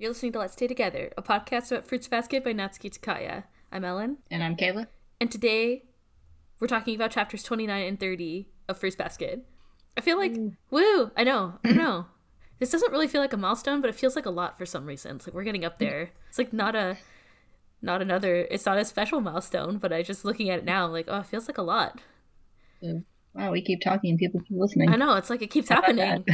You're listening to Let's Stay Together, a podcast about Fruits Basket by Natsuki Takaya. I'm Ellen. And I'm Kayla. And today, we're talking about chapters 29 and 30 of Fruits Basket. I feel like, woo, I know. This doesn't really feel like a milestone, but it feels like a lot for some reason. It's like we're getting up there. It's like it's not a special milestone, but I just looking at it now, I'm like, oh, it feels like a lot. Yeah. Wow, we keep talking and people keep listening. I know, it's like it keeps happening.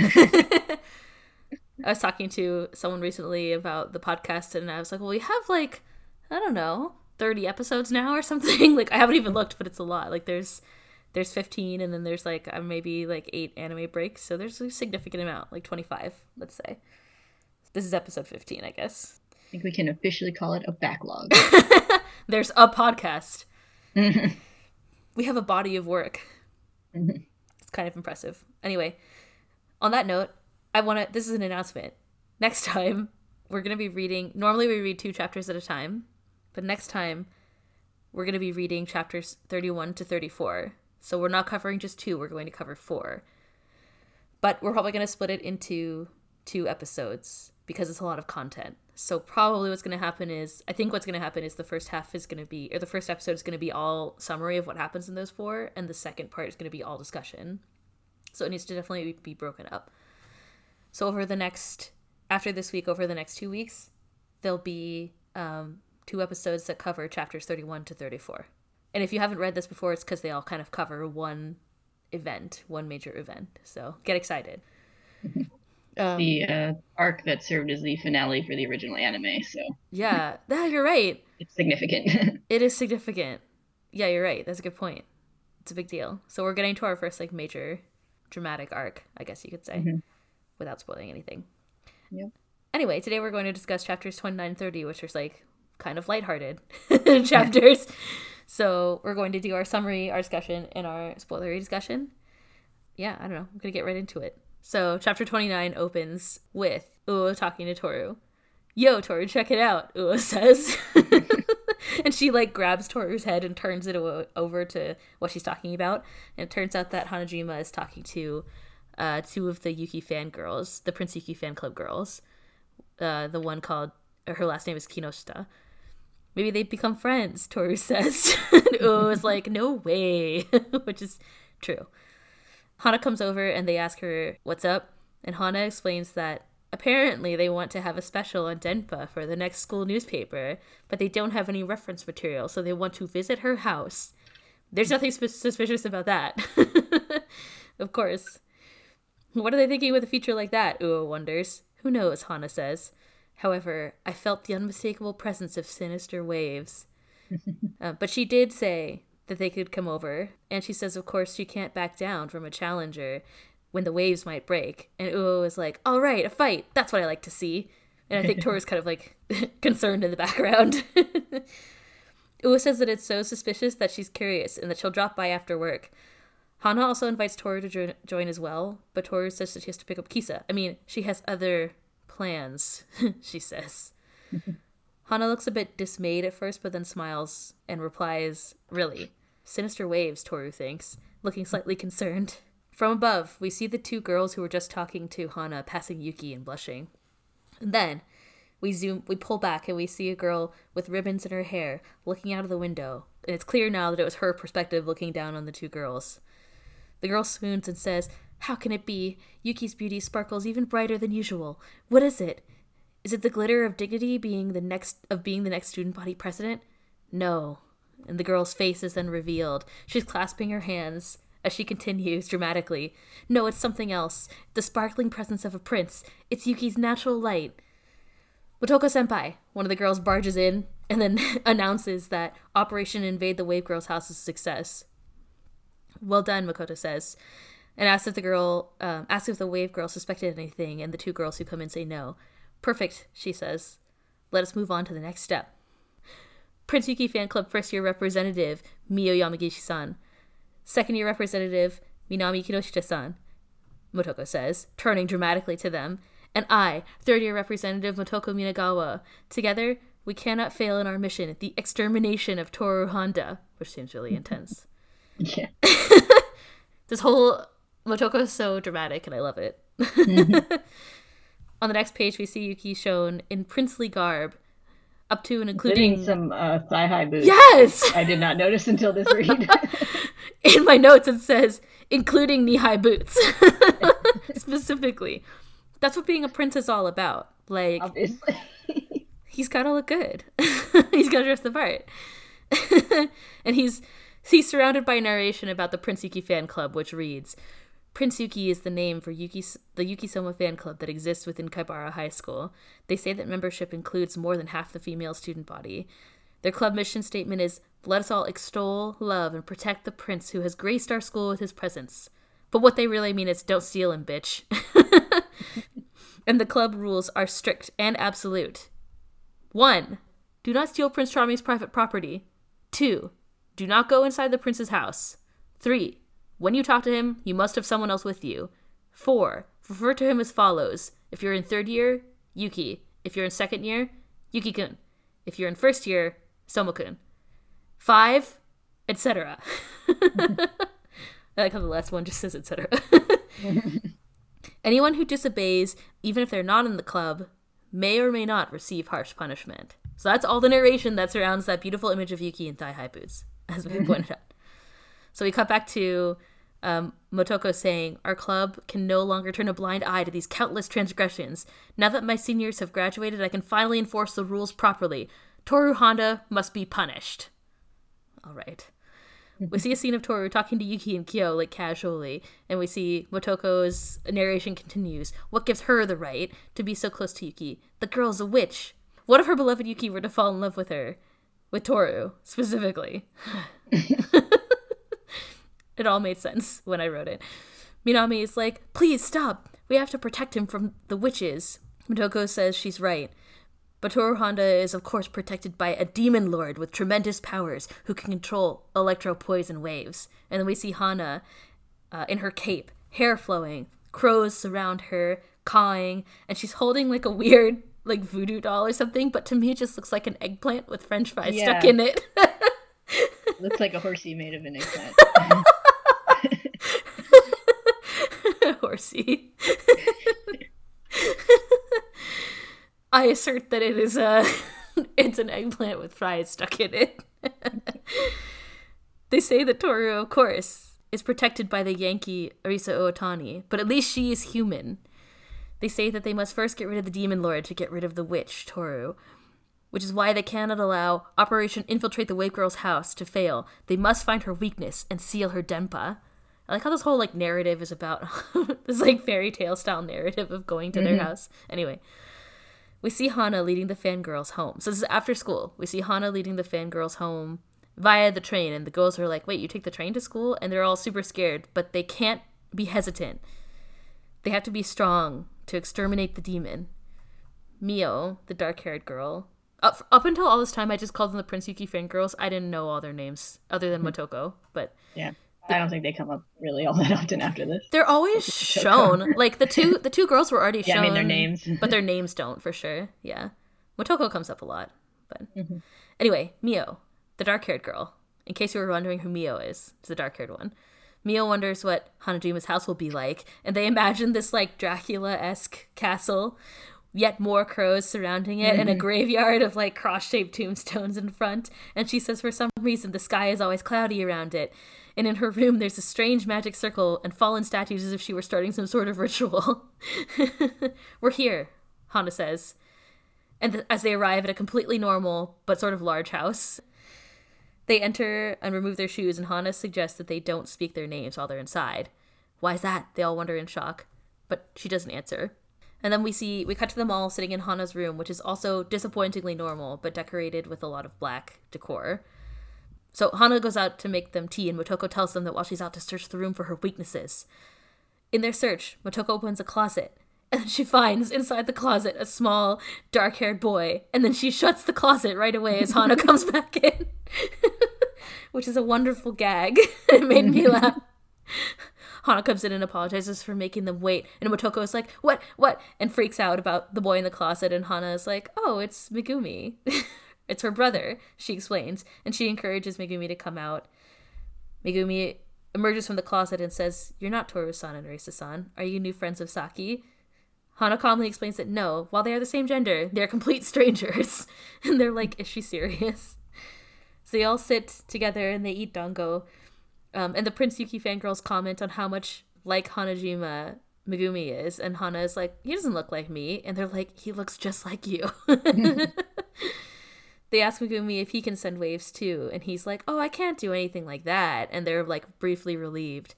I was talking to someone recently about the podcast, and I was like, well, we have, like, I don't know, 30 episodes now or something. Like, I haven't even looked, but it's a lot. Like, there's 15, and then there's, like, maybe, like, 8 anime breaks. So there's a significant amount, like 25, let's say. This is episode 15, I guess. I think we can officially call it a backlog. There's a podcast. Mm-hmm. We have a body of work. Mm-hmm. It's kind of impressive. Anyway, on that note, this is an announcement. Next time, we're going to be reading, normally we read 2 chapters at a time, but next time, we're going to be reading chapters 31 to 34. So we're not covering just 2, we're going to cover 4. But we're probably going to split it into 2 episodes because it's a lot of content. So probably I think what's going to happen is the first episode is going to be all summary of what happens in those 4, and the second part is going to be all discussion. So it needs to definitely be broken up. So after this week, over the next 2 weeks, there'll be 2 episodes that cover chapters 31 to 34. And if you haven't read this before, it's because they all kind of cover one major event. So get excited. The arc that served as the finale for the original anime. So yeah, you're right. It's significant. It is significant. Yeah, you're right. That's a good point. It's a big deal. So we're getting to our first like major dramatic arc, I guess you could say. Mm-hmm. Without spoiling anything. Yep. Anyway, today we're going to discuss chapters 29 and 30, which are like kind of lighthearted chapters. So we're going to do our summary, our discussion, and our spoilery discussion. Yeah, I don't know. I'm going to get right into it. So chapter 29 opens with Uo talking to Toru. Yo, Toru, check it out, Uo says. And she like grabs Toru's head and turns it over to what she's talking about. And it turns out that Hanajima is talking to 2 of the Yuki fan girls, the Prince Yuki fan club girls. The one called, her last name is Kinoshita. Maybe they become friends, Toru says. Uo is like, no way, which is true. Hana comes over and they ask her what's up, and Hana explains that apparently they want to have a special on Denpa for the next school newspaper, but they don't have any reference material, so they want to visit her house. There's nothing suspicious about that. Of course. What are they thinking with a feature like that, Uo wonders. Who knows, Hana says. However, I felt the unmistakable presence of sinister waves. But she did say that they could come over, and she says, of course, she can't back down from a challenger when the waves might break. And Uo is like, all right, a fight. That's what I like to see. And I think Toru's kind of like concerned in the background. Uo says that it's so suspicious that she's curious and that she'll drop by after work. Hana also invites Toru to join as well, but Toru says that she has to pick up Kisa. I mean, she has other plans, she says. Hana looks a bit dismayed at first, but then smiles and replies, really? Sinister waves, Toru thinks, looking slightly concerned. From above, we see the 2 girls who were just talking to Hana passing Yuki and blushing. And then we pull back and we see a girl with ribbons in her hair looking out of the window. And it's clear now that it was her perspective looking down on the 2 girls. The girl swoons and says, how can it be? Yuki's beauty sparkles even brighter than usual. What is it? Is it the glitter of dignity being the next student body president? No. And the girl's face is then revealed. She's clasping her hands as she continues dramatically. No, it's something else. The sparkling presence of a prince. It's Yuki's natural light. Motoko-senpai, one of the girls, barges in and then announces that Operation Invade the Wave Girls' House is a success. Well done, Makoto says, and asks if the wave girl suspected anything, and the 2 girls who come in say no. Perfect, she says. Let us move on to the next step. Prince Yuki Fan Club first-year representative, Mio Yamagishi-san. Second-year representative, Minami Kinoshita-san, Motoko says, turning dramatically to them. And I, third-year representative Motoko Minagawa. Together, we cannot fail in our mission, the extermination of Toru Honda, which seems really intense. Yeah. This whole Motoko is so dramatic and I love it. Mm-hmm. On the next page, we see Yuki shown in princely garb, up to and including some thigh-high boots. Yes! I did not notice until this read. In my notes, it says, including knee-high boots. Specifically. That's what being a prince is all about. Like, obviously. He's got to look good. He's got to dress the part. And he's surrounded by narration about the Prince Yuki fan club, which reads, Prince Yuki is the name for the Yuki Soma fan club that exists within Kaibara High School. They say that membership includes more than half the female student body. Their club mission statement is, let us all extol, love, and protect the prince who has graced our school with his presence. But what they really mean is, don't steal him, bitch. And the club rules are strict and absolute. 1. Do not steal Prince Charming's private property. 2. Do not go inside the prince's house. 3. When you talk to him, you must have someone else with you. 4. Refer to him as follows. If you're in third year, Yuki. If you're in second year, Yuki-kun. If you're in first year, Soma-kun. 5, etc. I like how the last one just says etc. Anyone who disobeys, even if they're not in the club, may or may not receive harsh punishment. So that's all the narration that surrounds that beautiful image of Yuki in thigh-high boots, as we pointed out. So we cut back to Motoko saying, our club can no longer turn a blind eye to these countless transgressions. Now that my seniors have graduated, I can finally enforce the rules properly. Toru Honda must be punished. All right. We see a scene of Toru talking to Yuki and Kyo, like, casually, and we see Motoko's narration continues. What gives her the right to be so close to Yuki? The girl's a witch. What if her beloved Yuki were to fall in love with her? With Toru, specifically. It all made sense when I wrote it. Minami is like, please stop. We have to protect him from the witches. Motoko says she's right. But Toru Honda is, of course, protected by a demon lord with tremendous powers who can control electro-poison waves. And then we see Hana in her cape, hair flowing, crows surround her, cawing, and she's holding, like, a weird, like, voodoo doll or something, but to me it just looks like an eggplant with french fries stuck in it. Looks like a horsey made of an eggplant. Horsey. I assert that it is it's an eggplant with fries stuck in it. They say that Toru, of course, is protected by the Yankee Arisa Ootani, but at least she is human. They say that they must first get rid of the demon lord to get rid of the witch, Toru, which is why they cannot allow Operation Infiltrate the Wave Girl's house to fail. They must find her weakness and seal her Denpa. I like how this whole, like, narrative is about this, like, fairy tale style narrative of going to their house. Anyway, we see Hana leading the fangirls home. So this is after school. We see Hana leading the fangirls home via the train, and the girls are like, wait, you take the train to school? And they're all super scared, but they can't be hesitant. They have to be strong to exterminate the demon. Mio, the dark-haired girl. Up until all this time, I just called them the Prince Yuki fangirls. I didn't know all their names other than Motoko, but... yeah, I don't think they come up really all that often after this. They're always shown. Like, the two girls were already shown. I mean, their names. But their names don't, for sure. Yeah. Motoko comes up a lot. But anyway, Mio, the dark-haired girl. In case you were wondering who Mio is, it's the dark-haired one. Mio wonders what Hanajima's house will be like, and they imagine this, like, Dracula-esque castle, yet more crows surrounding it, and a graveyard of, like, cross-shaped tombstones in front. And she says for some reason the sky is always cloudy around it, and in her room there's a strange magic circle and fallen statues as if she were starting some sort of ritual. We're here, Hana says, and as they arrive at a completely normal but sort of large house. They enter and remove their shoes, and Hana suggests that they don't speak their names while they're inside. Why is that? They all wonder in shock, but she doesn't answer. And then we cut to them all sitting in Hana's room, which is also disappointingly normal, but decorated with a lot of black decor. So Hana goes out to make them tea, and Motoko tells them that while she's out to search the room for her weaknesses. In their search, Motoko opens a closet, and she finds inside the closet a small, dark-haired boy, and then she shuts the closet right away as Hana comes back in. Which is a wonderful gag. It made me laugh. Hana comes in and apologizes for making them wait, and Motoko is like, what? And freaks out about the boy in the closet, and Hana is like, oh, it's Megumi. It's her brother, she explains, and she encourages Megumi to come out. Megumi emerges from the closet and says, you're not Toru-san and Arisa-san. Are you new friends of Saki? Hana calmly explains that no, while they are the same gender, they're complete strangers. And they're like, is she serious? So they all sit together and they eat dango. And the Prince Yuki fangirls comment on how much like Hanajima Megumi is. And Hana is like, he doesn't look like me. And they're like, he looks just like you. They ask Megumi if he can send waves too. And he's like, oh, I can't do anything like that. And they're like briefly relieved.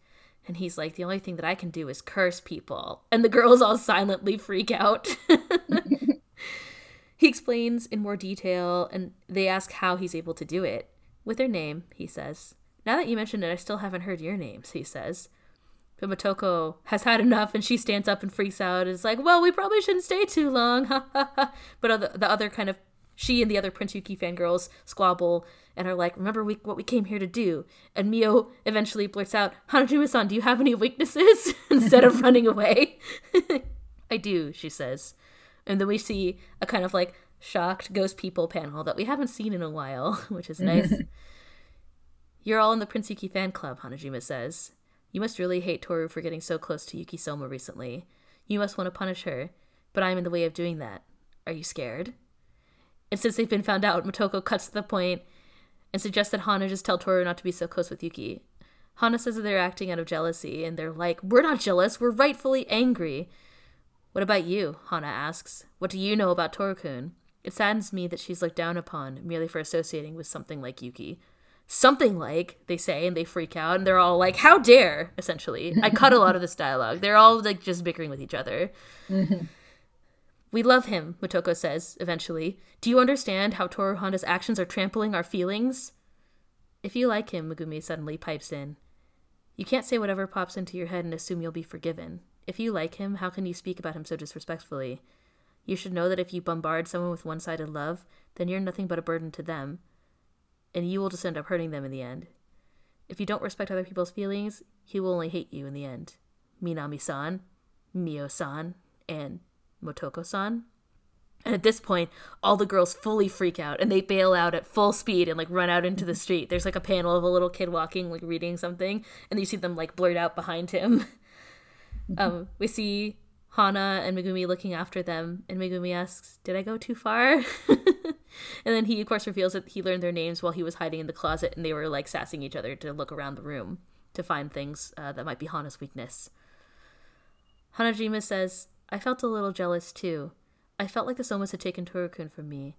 And he's like, the only thing that I can do is curse people. And the girls all silently freak out. He explains in more detail, and they ask how he's able to do it. With their name, he says. Now that you mention it, I still haven't heard your names, he says. But Motoko has had enough, and she stands up and freaks out. And is like, well, we probably shouldn't stay too long. But the other kind of, she and the other Prince Yuki fangirls squabble and are like, remember what we came here to do. And Mio eventually blurts out, Hanajima-san, do you have any weaknesses? Instead of running away. I do, she says. And then we see a kind of like shocked ghost people panel that we haven't seen in a while, which is nice. You're all in the Prince Yuki fan club, Hanajima says. You must really hate Toru for getting so close to Yuki Soma recently. You must want to punish her, but I'm in the way of doing that. Are you scared? And since they've been found out, Motoko cuts to the point and suggests that Hana just tell Toru not to be so close with Yuki. Hana says that they're acting out of jealousy, and they're like, we're not jealous, we're rightfully angry. What about you? Hana asks. What do you know about Toru-kun? It saddens me that she's looked down upon merely for associating with something like Yuki. Something like, they say, and they freak out, and they're all like, how dare, essentially. I cut a lot of this dialogue. They're all like just bickering with each other. We love him, Motoko says, eventually. Do you understand how Toru Honda's actions are trampling our feelings? If you like him, Megumi suddenly pipes in. You can't say whatever pops into your head and assume you'll be forgiven. If you like him, how can you speak about him so disrespectfully? You should know that if you bombard someone with one-sided love, then you're nothing but a burden to them, and you will just end up hurting them in the end. If you don't respect other people's feelings, he will only hate you in the end. Minami-san, Mio-san, and Motoko-san. And at this point, all the girls fully freak out, and they bail out at full speed and like run out into the street. There's like a panel of a little kid walking, like reading something, and you see them like blurt out behind him. We see Hana and Megumi looking after them, and Megumi asks, did I go too far? And then he of course reveals that he learned their names while he was hiding in the closet, and they were like sassing each other to look around the room to find things that might be Hana's weakness. Hanajima says, I felt a little jealous, too. I felt like the Somas had taken Toru-kun from me.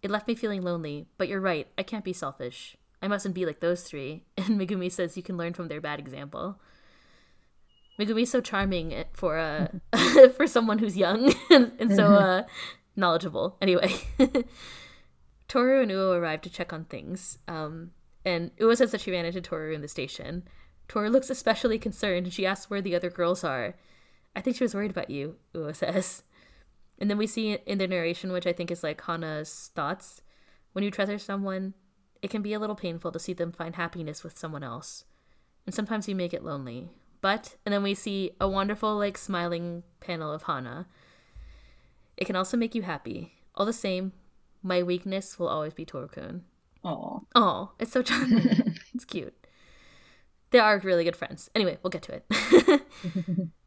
It left me feeling lonely, but you're right, I can't be selfish. I mustn't be like those three. And Megumi says you can learn from their bad example. Megumi's so charming for for someone who's young and so knowledgeable. Anyway, Toru and Uo arrive to check on things, and Uo says that she ran into Toru in the station. Toru looks especially concerned, and she asks where the other girls are. I think she was worried about you, Uo says. And then we see in the narration, which I think is like Hana's thoughts, when you treasure someone, it can be a little painful to see them find happiness with someone else. And sometimes you may get lonely. But, and then we see a wonderful, like, smiling panel of Hana. It can also make you happy. All the same, my weakness will always be Toru-kun. Aw, it's so charming. It's cute. They are really good friends. Anyway, we'll get to it.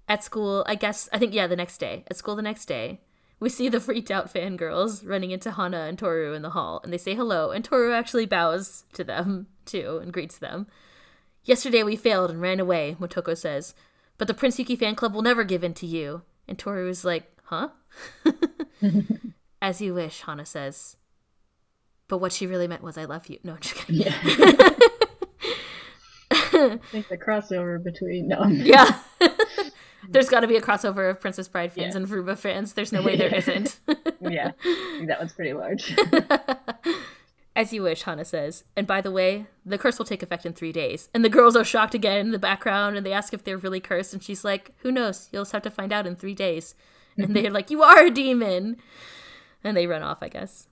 At school, the next day, we see the freaked out fangirls running into Hana and Toru in the hall, and they say hello, and Toru actually bows to them, too, and greets them. Yesterday we failed and ran away, Motoko says, but the Prince Yuki fan club will never give in to you. And Toru is like, huh? As you wish, Hana says. But what she really meant was, I love you. No, I'm just kidding. Yeah. I think the crossover between them. Yeah. There's got to be a crossover of Princess Bride fans and Fruba fans. There's no way there isn't. Yeah, that one's pretty large. As you wish, Hana says. And by the way, the curse will take effect in 3 days. And the girls are shocked again in the background, and they ask if they're really cursed. And she's like, who knows? You'll just have to find out in 3 days. And they're like, you are a demon. And they run off, I guess.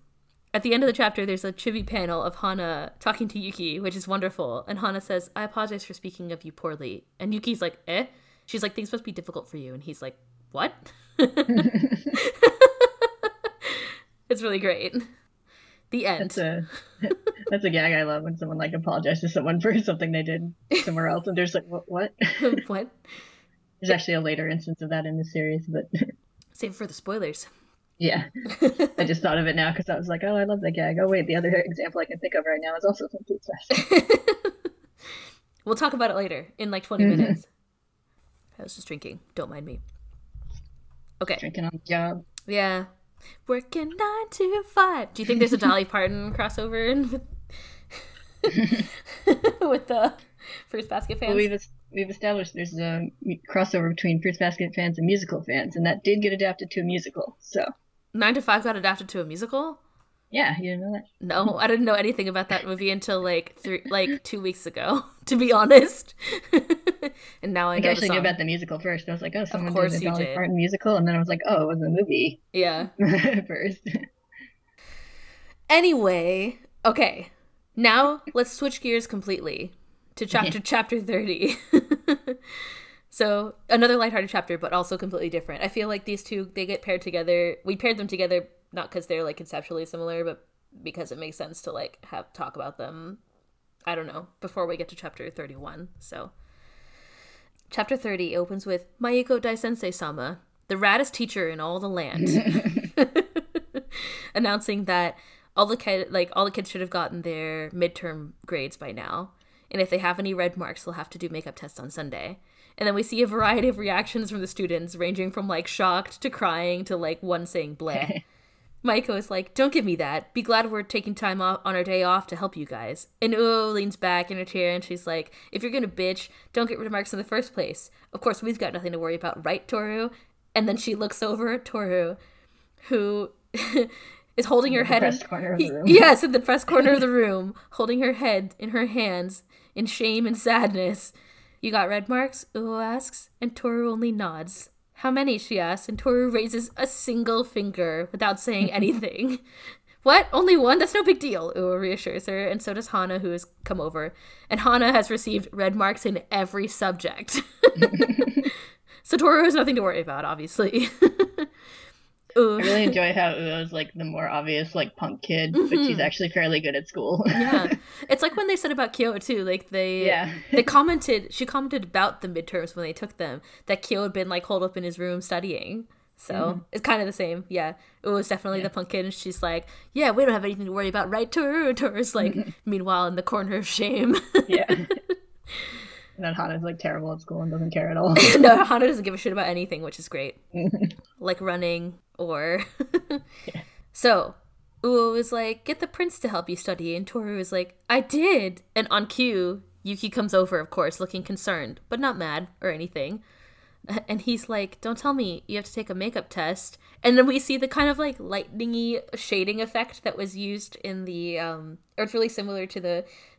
At the end of the chapter, there's a chibi panel of Hana talking to Yuki, which is wonderful. And Hana says, I apologize for speaking of you poorly. And Yuki's like, eh? She's like, things must be difficult for you. And he's like, what? It's really great. The end. That's a gag I love, when someone like apologizes to someone for something they did somewhere else. And they're just like, what? What? There's actually a later instance of that in the series, but Save it for the spoilers. Yeah. I just thought of it now because I was like, oh, I love that gag. Oh, wait, the other example I can think of right now is also from Fruits Basket. We'll talk about it later in like 20 minutes. I was just drinking. Don't mind me. Okay. Drinking on the job. Yeah. Working 9 to 5. Do you think there's a Dolly Parton crossover in with the Fruits Basket fans? Well, we've established there's a crossover between Fruits Basket fans and musical fans, and that did get adapted to a musical. So 9 to 5 got adapted to a musical? Yeah, you didn't know that? No, I didn't know anything about that movie until like 2 weeks ago, to be honest. And now I know actually knew about the musical first. I was like, oh, someone did a Dolly Parton musical, and then I was like, oh, it was a movie. Yeah. First. Anyway, okay. Now let's switch gears completely to chapter 30. So another lighthearted chapter, but also completely different. I feel like these two, they get paired together. We paired them together not because they're like conceptually similar, but because it makes sense to like have talk about them, I don't know, before we get to chapter 31. So chapter 30 opens with Maiko Daisensei-sama, the raddest teacher in all the land, announcing that all the kids should have gotten their midterm grades by now, and if they have any red marks, they'll have to do makeup tests on Sunday. And then we see a variety of reactions from the students, ranging from like shocked to crying to like one saying bleh. Maiko is like, don't give me that. Be glad we're taking time off on our day off to help you guys. And Uo leans back in her chair and she's like, if you're going to bitch, don't get remarks in the first place. Of course, we've got nothing to worry about, right, Toru? And then she looks over at Toru, who is holding her head in the press corner of the room, holding her head in her hands in shame and sadness. You got red marks? Uo asks, and Toru only nods. How many, she asks, and Toru raises a single finger without saying anything. What? Only one? That's no big deal, Uo reassures her, and so does Hana, who has come over. And Hana has received red marks in every subject. So Toru has nothing to worry about, obviously. I really enjoy how Uo is like the more obvious like punk kid, but she's actually fairly good at school. Yeah. It's like when they said about Kyo too, like she commented about the midterms when they took them, that Kyo had been like holed up in his room studying. So it's kind of the same. Yeah. Uo is definitely the punk kid, and she's like, yeah, we don't have anything to worry about, right, Toru? Toru's like meanwhile in the corner of shame. Yeah. And then Hana's like terrible at school and doesn't care at all. No, Hana doesn't give a shit about anything, which is great. Like running or... Yeah. So, Uo is like, get the prince to help you study. And Toru is like, I did. And on cue, Yuki comes over, of course, looking concerned, but not mad or anything. And he's like, don't tell me you have to take a makeup test. And then we see the kind of like lightningy shading effect that was used in the or it's really similar to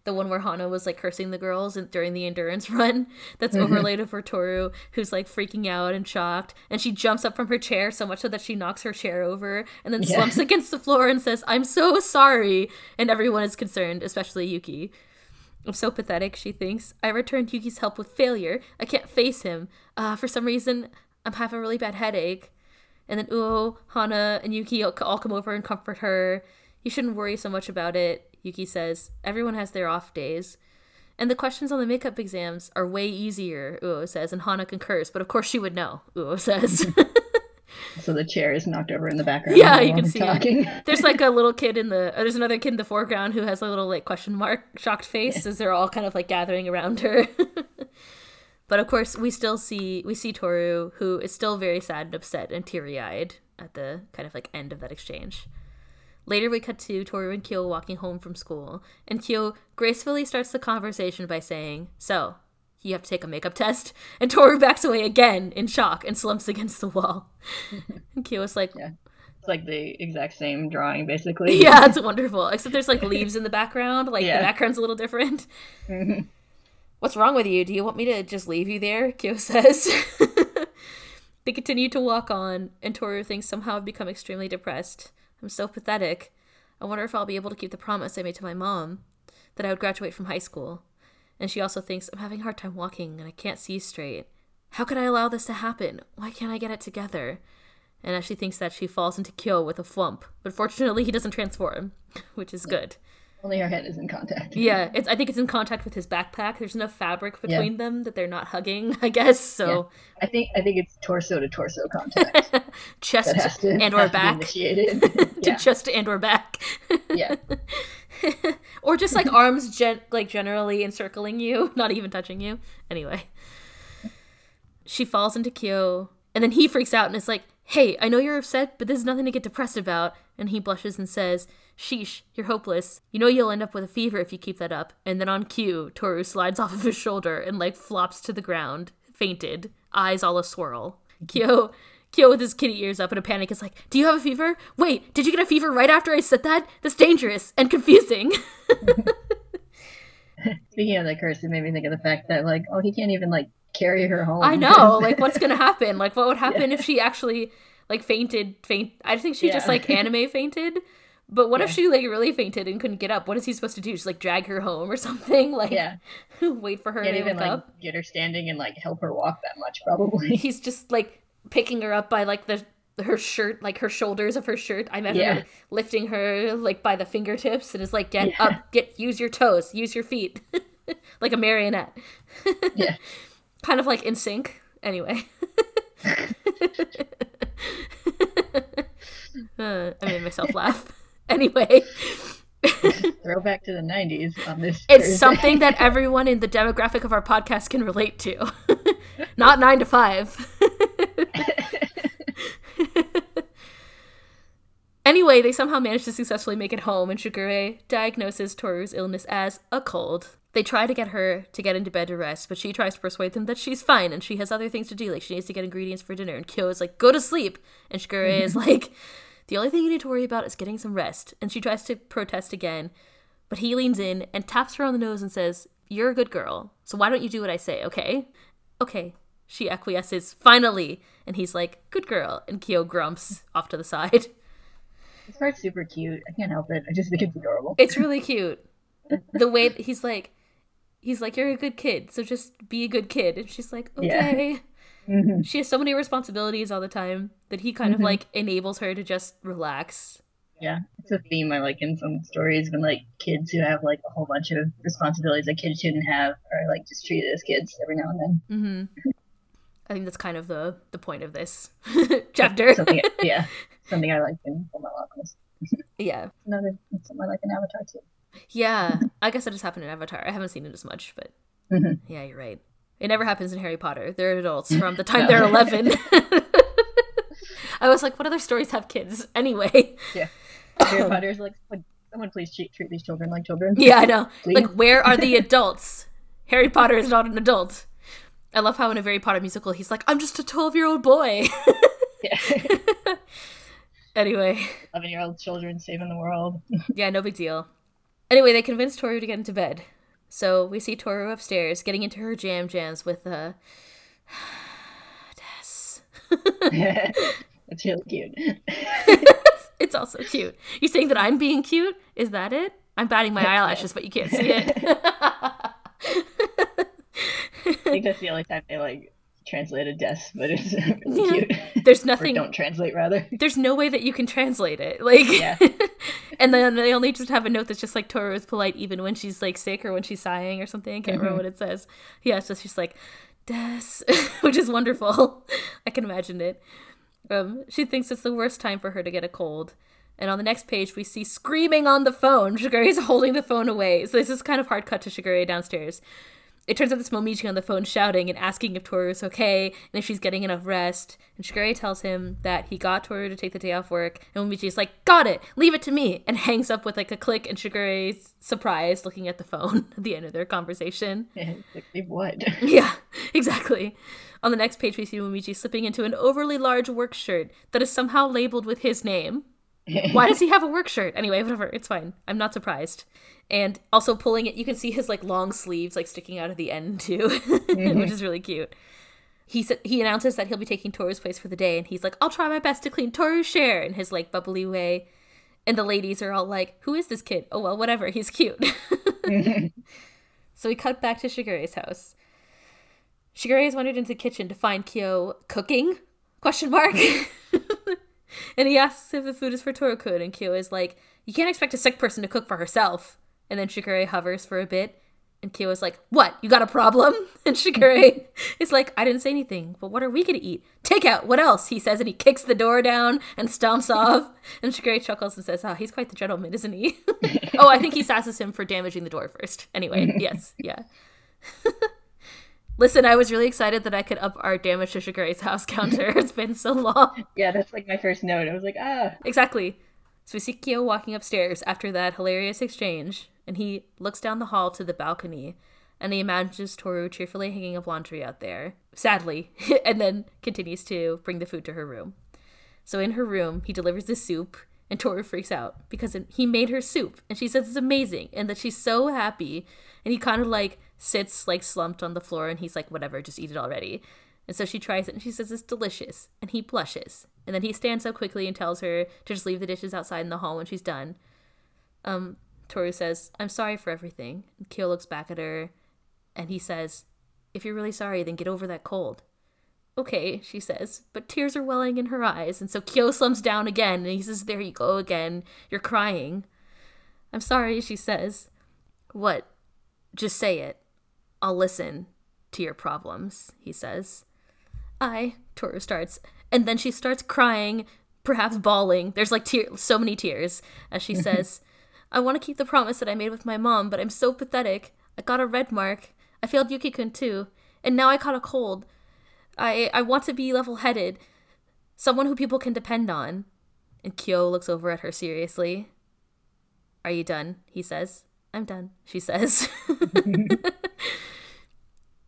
the one where Hana was like cursing the girls during the endurance run, that's overlaid over Toru, who's like freaking out and shocked, and she jumps up from her chair so much so that she knocks her chair over and then slumps against the floor and says, I'm so sorry, and everyone is concerned, especially Yuki. I'm so pathetic, she thinks. I returned Yuki's help with failure. I can't face him. For some reason, I'm having a really bad headache. And then Uo, Hana, and Yuki all come over and comfort her. You shouldn't worry so much about it, Yuki says. Everyone has their off days. And the questions on the makeup exams are way easier, Uo says, and Hana concurs. But of course she would know, Uo says. So the chair is knocked over in the background. Yeah, you can see it. There's like a little kid there's another kid in the foreground who has a little like question mark shocked face as they're all kind of like gathering around her. But of course we see Toru, who is still very sad and upset and teary-eyed at the kind of like end of that exchange. Later we cut to Toru and Kyo walking home from school, and Kyo gracefully starts the conversation by saying, so, you have to take a makeup test. And Toru backs away again in shock and slumps against the wall. And Kyo's like... Yeah. It's like the exact same drawing, basically. Yeah, it's wonderful. Except there's like leaves in the background. Like the background's a little different. Mm-hmm. What's wrong with you? Do you want me to just leave you there? Kyo says. They continue to walk on, and Toru thinks somehow I've become extremely depressed. I'm so pathetic. I wonder if I'll be able to keep the promise I made to my mom that I would graduate from high school. And she also thinks, I'm having a hard time walking and I can't see straight. How could I allow this to happen? Why can't I get it together? And as she thinks that, she falls into Kyo with a flump. But fortunately, he doesn't transform, which is good. Only her head is in contact. Yeah, I think it's in contact with his backpack. There's enough fabric between them that they're not hugging, I guess. So yeah. I think it's torso to torso contact. Chest and or back. Yeah. Or just like arms generally encircling you, not even touching you. Anyway. She falls into Kyo, and then he freaks out and is like, "Hey, I know you're upset, but this is nothing to get depressed about." And he blushes and says, "Sheesh, you're hopeless. You know you'll end up with a fever if you keep that up." And then on cue, Toru slides off of his shoulder and flops to the ground, fainted, eyes all a swirl. Kyo with his kitty ears up in a panic is like, "Do you have a fever? Wait, did you get a fever right after I said that? That's dangerous and confusing." Speaking of the curse, it made me think of the fact that he can't even carry her home. I know, what's gonna happen? What would happen if she actually fainted? I think she just anime fainted. But what if she really fainted and couldn't get up? What is he supposed to do? Just drag her home or something? Wait for her to wake up. Get her standing and help her walk that much probably. He's just picking her up by her shirt, her shoulders of her shirt. I met her lifting her by the fingertips and is "Get up, use your toes, use your feet," like a marionette. Yeah. Kind of like NSYNC, anyway. I made myself laugh. Anyway. Throwback to the 90s on this. It's Thursday. Something that everyone in the demographic of our podcast can relate to. Not 9 to 5. Anyway, they somehow manage to successfully make it home, and Shigure diagnoses Toru's illness as a cold. They try to get her to get into bed to rest, but she tries to persuade them that she's fine and she has other things to do. She needs to get ingredients for dinner. And Kyo is go to sleep. And Shigure is the only thing you need to worry about is getting some rest. And she tries to protest again, but he leans in and taps her on the nose and says, "You're a good girl, so why don't you do what I say, okay?" "Okay." She acquiesces, finally. And he's "Good girl." And Kyo grumps off to the side. This part's super cute. I can't help it. I just think it's adorable. It's really cute. The way that he's like, "You're a good kid, so just be a good kid." And she's like, "Okay." Yeah. Mm-hmm. She has so many responsibilities all the time that he kind of enables her to just relax. Yeah. It's a theme I in some stories when kids who have a whole bunch of responsibilities that kids shouldn't have are just treated as kids every now and then. Mm-hmm. I think that's kind of the point of this chapter. Something I like in my novels. Yeah. Another something I like in Avatar too. Yeah, I guess that just happened in Avatar. I haven't seen it as much, but yeah, you're right. It never happens in Harry Potter. They're adults from the time they're 11. I was what other stories have kids? Anyway. Yeah. Harry Potter's would someone please treat these children like children? Yeah, I know. Please? Where are the adults? Harry Potter is not an adult. I love how in A Very Potter Musical, he's I'm just a 12-year-old boy. Yeah. Anyway. 11-year-old children saving the world. Yeah, no big deal. Anyway, they convince Toru to get into bed. So we see Toru upstairs getting into her jams with Des. That's really cute. It's also cute. You saying that I'm being cute? Is that it? I'm batting my eyelashes, but you can't see it. I think that's the only time they translated Des, but it's really cute. There's nothing. Or don't translate, rather. There's no way that you can translate it. Yeah. And then they only just have a note that's just Toru is polite even when she's sick or when she's sighing or something. I can't remember what it says. Yeah, so she's Des, which is wonderful. I can imagine it. She thinks it's the worst time for her to get a cold. And on the next page, we see screaming on the phone. Shigure is holding the phone away. So this is kind of hard cut to Shigure downstairs. It turns out it's Momiji on the phone shouting and asking if Toru is okay and if she's getting enough rest. And Shigure tells him that he got Toru to take the day off work. And Momiji is "Got it! Leave it to me!" and hangs up with a click. And Shigure's surprised, looking at the phone at the end of their conversation. Yeah, leave what? Yeah, exactly. On the next page, we see Momiji slipping into an overly large work shirt that is somehow labeled with his name. Why does he have a work shirt? Anyway, whatever. It's fine. I'm not surprised. And also pulling it, you can see his long sleeves sticking out of the end too, which is really cute. He announces that he'll be taking Toru's place for the day, and he's "I'll try my best to clean Toru's share" in his bubbly way. And the ladies are all "Who is this kid? Oh well, whatever. He's cute." So we cut back to Shigure's house. Shigure has wandered into the kitchen to find Kyo cooking? ? And he asks if the food is for Toru-kun, and Kyo is "You can't expect a sick person to cook for herself." And then Shigure hovers for a bit. And Kyo is like, what? You got a problem? And Shigure is like, I didn't say anything, but what are we going to eat? Takeout, what else? He says, and he kicks the door down and stomps off. And Shigure chuckles and says, oh, he's quite the gentleman, isn't he? Oh, I think he sasses him for damaging the door first. Anyway, yes, yeah. Listen, I was really excited that I could up our damage to Shigure's house counter. It's been so long. Yeah, that's like my first note. I was like, ah. Exactly. So we see Kyo walking upstairs after that hilarious exchange. And he looks down the hall to the balcony, and he imagines Toru cheerfully hanging up laundry out there, sadly, and then continues to bring the food to her room. So in her room, he delivers the soup, and Toru freaks out because he made her soup, and she says it's amazing, and that she's so happy, and he kind of, like, sits, like, slumped on the floor, and he's like, whatever, just eat it already. And so she tries it, and she says it's delicious, and he blushes. And then he stands up quickly and tells her to just leave the dishes outside in the hall when she's done. Toru says, I'm sorry for everything. And Kyo looks back at her, and he says, if you're really sorry, then get over that cold. Okay, she says, but tears are welling in her eyes. And so Kyo slumps down again, and he says, there you go again. You're crying. I'm sorry, she says. What? Just say it. I'll listen to your problems, he says. Toru starts. And then she starts crying, perhaps bawling. There's like so many tears as she says, I want to keep the promise that I made with my mom, but I'm so pathetic. I got a red mark. I failed Yuki-kun too. And now I caught a cold. I want to be level-headed. Someone who people can depend on. And Kyo looks over at her seriously. Are you done? He says. I'm done, she says.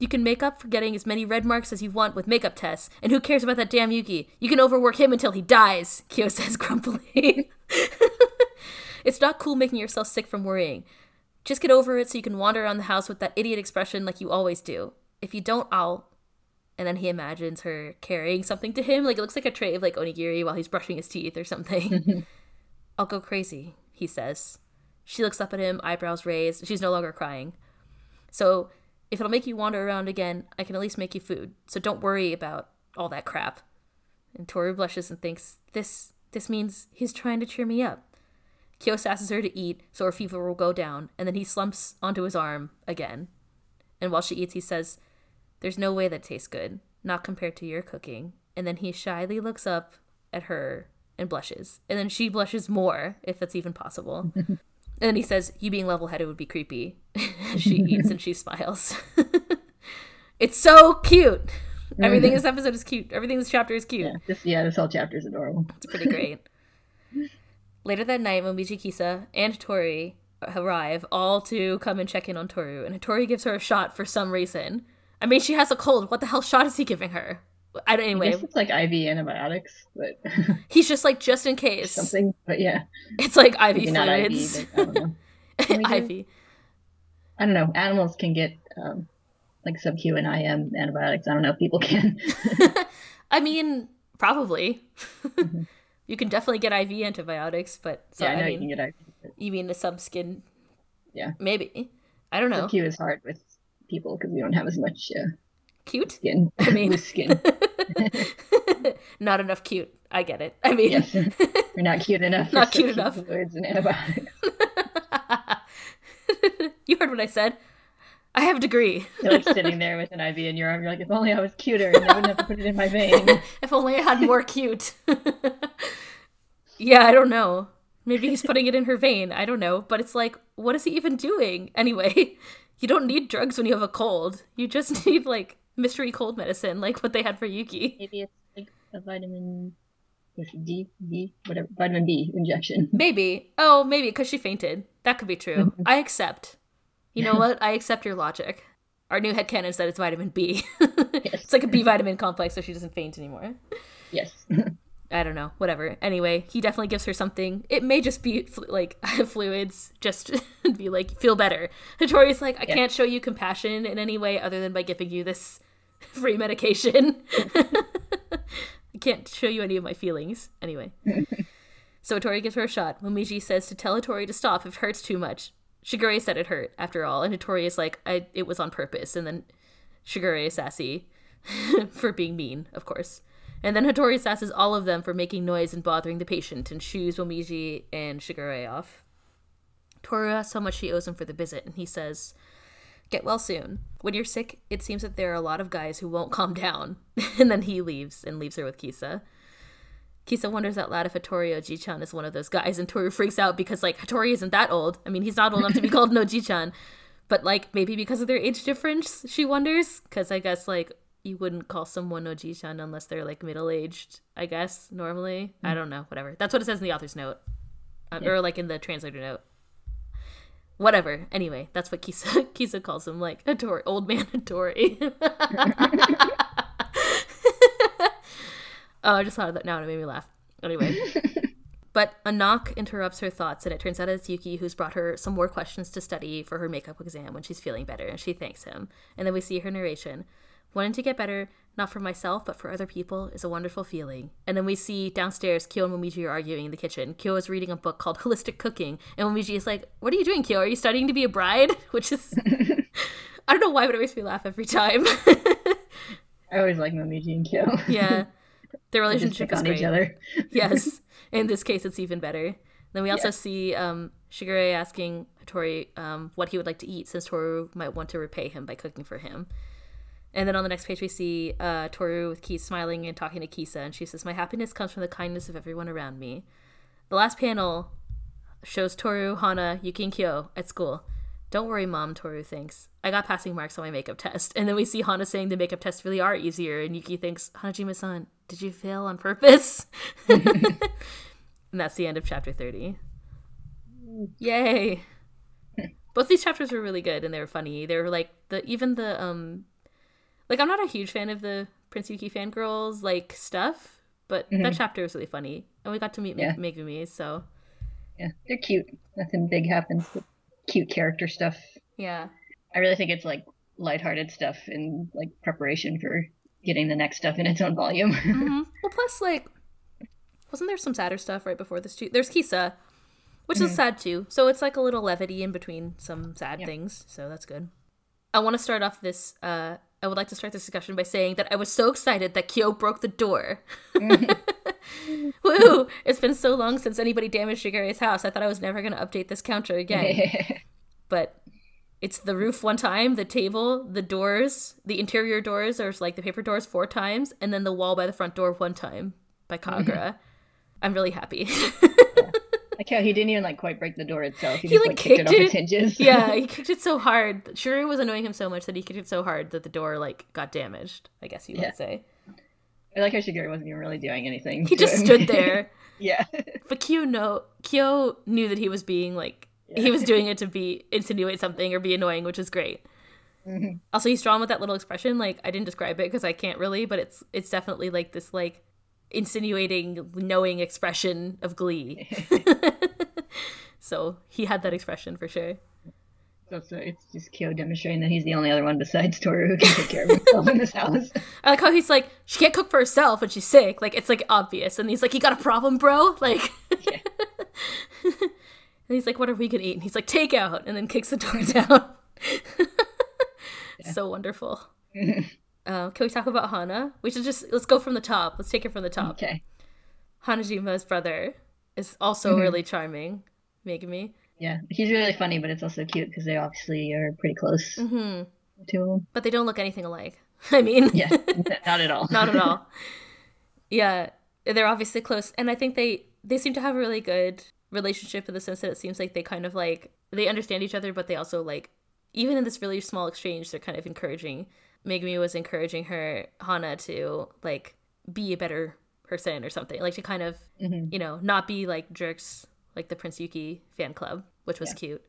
You can make up for getting as many red marks as you want with makeup tests. And who cares about that damn Yuki? You can overwork him until he dies, Kyo says grumpily. It's not cool making yourself sick from worrying. Just get over it so you can wander around the house with that idiot expression like you always do. If you don't, I'll... And then he imagines her carrying something to him. Like, it looks like a tray of, like, onigiri while he's brushing his teeth or something. I'll go crazy, he says. She looks up at him, eyebrows raised. She's no longer crying. So, if it'll make you wander around again, I can at least make you food. So don't worry about all that crap. And Toru blushes and thinks, this means he's trying to cheer me up. Kyo asks her to eat so her fever will go down, and then he slumps onto his arm again. And while she eats, he says, there's no way that tastes good, not compared to your cooking. And then he shyly looks up at her and blushes. And then she blushes more, if that's even possible. And then he says, you being level-headed would be creepy. She eats and she smiles. It's so cute. Everything in this episode is cute. Everything in this chapter is cute. This whole chapter is adorable. It's pretty great. Later that night, Momiji, Kisa, and Hatori arrive, all to come and check in on Toru. And Hatori gives her a shot for some reason. I mean, she has a cold. What the hell shot is he giving her? Anyway. I guess it's like IV antibiotics, but... He's just like, just in case. Something, but yeah. It's like IV fluids. IV, but I don't know. IV. I don't know. Animals can get, like, sub-Q and IM antibiotics. I don't know if people can. I mean, probably. Mm-hmm. You can definitely get IV antibiotics, but... So, yeah, I know you can get IV. But... You mean the sub-skin? Yeah. Maybe. I don't know. Sub-Q is hard with people because we don't have as much cute skin. I mean... Loose skin. Not enough cute. I get it. I mean... Yes. We're not cute enough. Not cute enough. Fluids and antibiotics. You heard what I said. I have a degree. You're like sitting there with an IV in your arm. You're like, if only I was cuter and I wouldn't have to put it in my vein. If only I had more cute. Yeah, I don't know. Maybe he's putting it in her vein. I don't know. But it's like, what is he even doing? Anyway, you don't need drugs when you have a cold. You just need, like, mystery cold medicine, like what they had for Yuki. Maybe it's like a vitamin D, whatever, vitamin B injection. Maybe. Oh, maybe, because she fainted. That could be true. I accept. You know what? I accept your logic. Our new headcanon said it's vitamin B. Yes. It's like a B vitamin complex so she doesn't faint anymore. Yes. I don't know. Whatever. Anyway, he definitely gives her something. It may just be, like, fluids. Just be like, feel better. Hatori's like, I can't show you compassion in any way other than by giving you this free medication. I can't show you any of my feelings. Anyway. So Hatori gives her a shot. Momiji says to tell Hatori to stop if it hurts too much. Shigure said it hurt, after all, and Hatori is like, it was on purpose. And then Shigure is sassy for being mean, of course. And then Hatori sasses all of them for making noise and bothering the patient and shoos Momiji and Shigure off. Toru asks how much she owes him for the visit, and he says, "Get well soon. When you're sick, it seems that there are a lot of guys who won't calm down." And then he leaves and leaves her with Kisa. Kisa wonders out loud if Hattori Oji-chan is one of those guys, and Toru freaks out because, like, Hattori isn't that old. I mean, he's not old enough to be called an Oji-chan. But, like, maybe because of their age difference, she wonders. Because I guess, like, you wouldn't call someone Oji-chan unless they're, like, middle-aged, I guess, normally. Mm-hmm. I don't know. Whatever. That's what it says in the author's note. Yeah. Or, like, in the translator note. Whatever. Anyway, that's what Kisa calls him, like, Hattori, old man Hattori. Oh, I just thought of that now and it made me laugh. Anyway. But a knock interrupts her thoughts, and it turns out it's Yuki, who's brought her some more questions to study for her makeup exam when she's feeling better, and she thanks him. And then we see her narration. "Wanting to get better, not for myself, but for other people, is a wonderful feeling." And then we see downstairs, Kyo and Momiji are arguing in the kitchen. Kyo is reading a book called Holistic Cooking, and Momiji is like, "What are you doing, Kyo? Are you studying to be a bride?" Which is... I don't know why, but it makes me laugh every time. I always like Momiji and Kyo. Yeah. Their relationship is great. Each other. Yes. In this case, it's even better. Then we also see Shigure asking Hattori what he would like to eat, since Toru might want to repay him by cooking for him. And then on the next page, we see Toru with Kisa smiling and talking to Kisa, and she says, "My happiness comes from the kindness of everyone around me." The last panel shows Toru, Hana, Yuki, and Kyo at school. "Don't worry, Mom," Toru thinks. "I got passing marks on my makeup test." And then we see Hana saying the makeup tests really are easier, and Yuki thinks, "Hanajima-san, did you fail on purpose?" And that's the end of chapter 30. Yay. Both these chapters were really good, and they were funny. They were like, like, I'm not a huge fan of the Prince Yuki fangirls, like, stuff, but that chapter was really funny. And we got to meet Megumi, so. Yeah, they're cute. Nothing big happens. Cute character stuff. Yeah. I really think it's, like, lighthearted stuff in, like, preparation for getting the next stuff in its own volume. Mm-hmm. Well, plus, like, wasn't there some sadder stuff right before this too? There's Kisa, which is sad too. So it's like a little levity in between some sad things. So that's good. I want to start off this. I would like to start this discussion by saying that I was so excited that Kyo broke the door. Woo! It's been so long since anybody damaged Shigure's house. I thought I was never going to update this counter again. But it's the roof one time, the table, the doors, the interior doors, or like the paper doors 4 times, and then the wall by the front door 1 time by Kagura. I'm really happy. Like how he didn't even like quite break the door itself. He just, like kicked it off its hinges. Yeah, he kicked it so hard. Shigure was annoying him so much that he kicked it so hard that the door like got damaged, I guess you would say. I like how Shigure wasn't even really doing anything. He just stood there. But Kyo knew that he was being like, he was doing it to be insinuate something or be annoying, which is great. Also, he's drawn with that little expression. Like, I didn't describe it because I can't really, but it's definitely like this like insinuating, knowing expression of glee. So he had that expression for sure. So it's just Kyo demonstrating that he's the only other one besides Toru who can take care of himself in this house. I like how he's like, she can't cook for herself when she's sick. Like, it's like obvious. And he's like, "You got a problem, bro?" Like, and he's like, "What are we gonna eat?" And he's like, "Takeout," and then kicks the door down. So wonderful. Can we talk about Hana? We should just, let's go from the top. Let's take it from the top. Okay. Hanajima's brother is also really charming, Megumi. Yeah, he's really funny, but it's also cute because they obviously are pretty close to him. But they don't look anything alike. I mean. Yeah, not at all. Not at all. Yeah, they're obviously close. And I think they seem to have a really good relationship in the sense that it seems like they kind of like, they understand each other, but they also like, even in this really small exchange, they're kind of encouraging. Megumi was encouraging Hana to, like, be a better person or something. Like, to kind of, you know, not be, like, jerks like the Prince Yuki fan club, which was cute.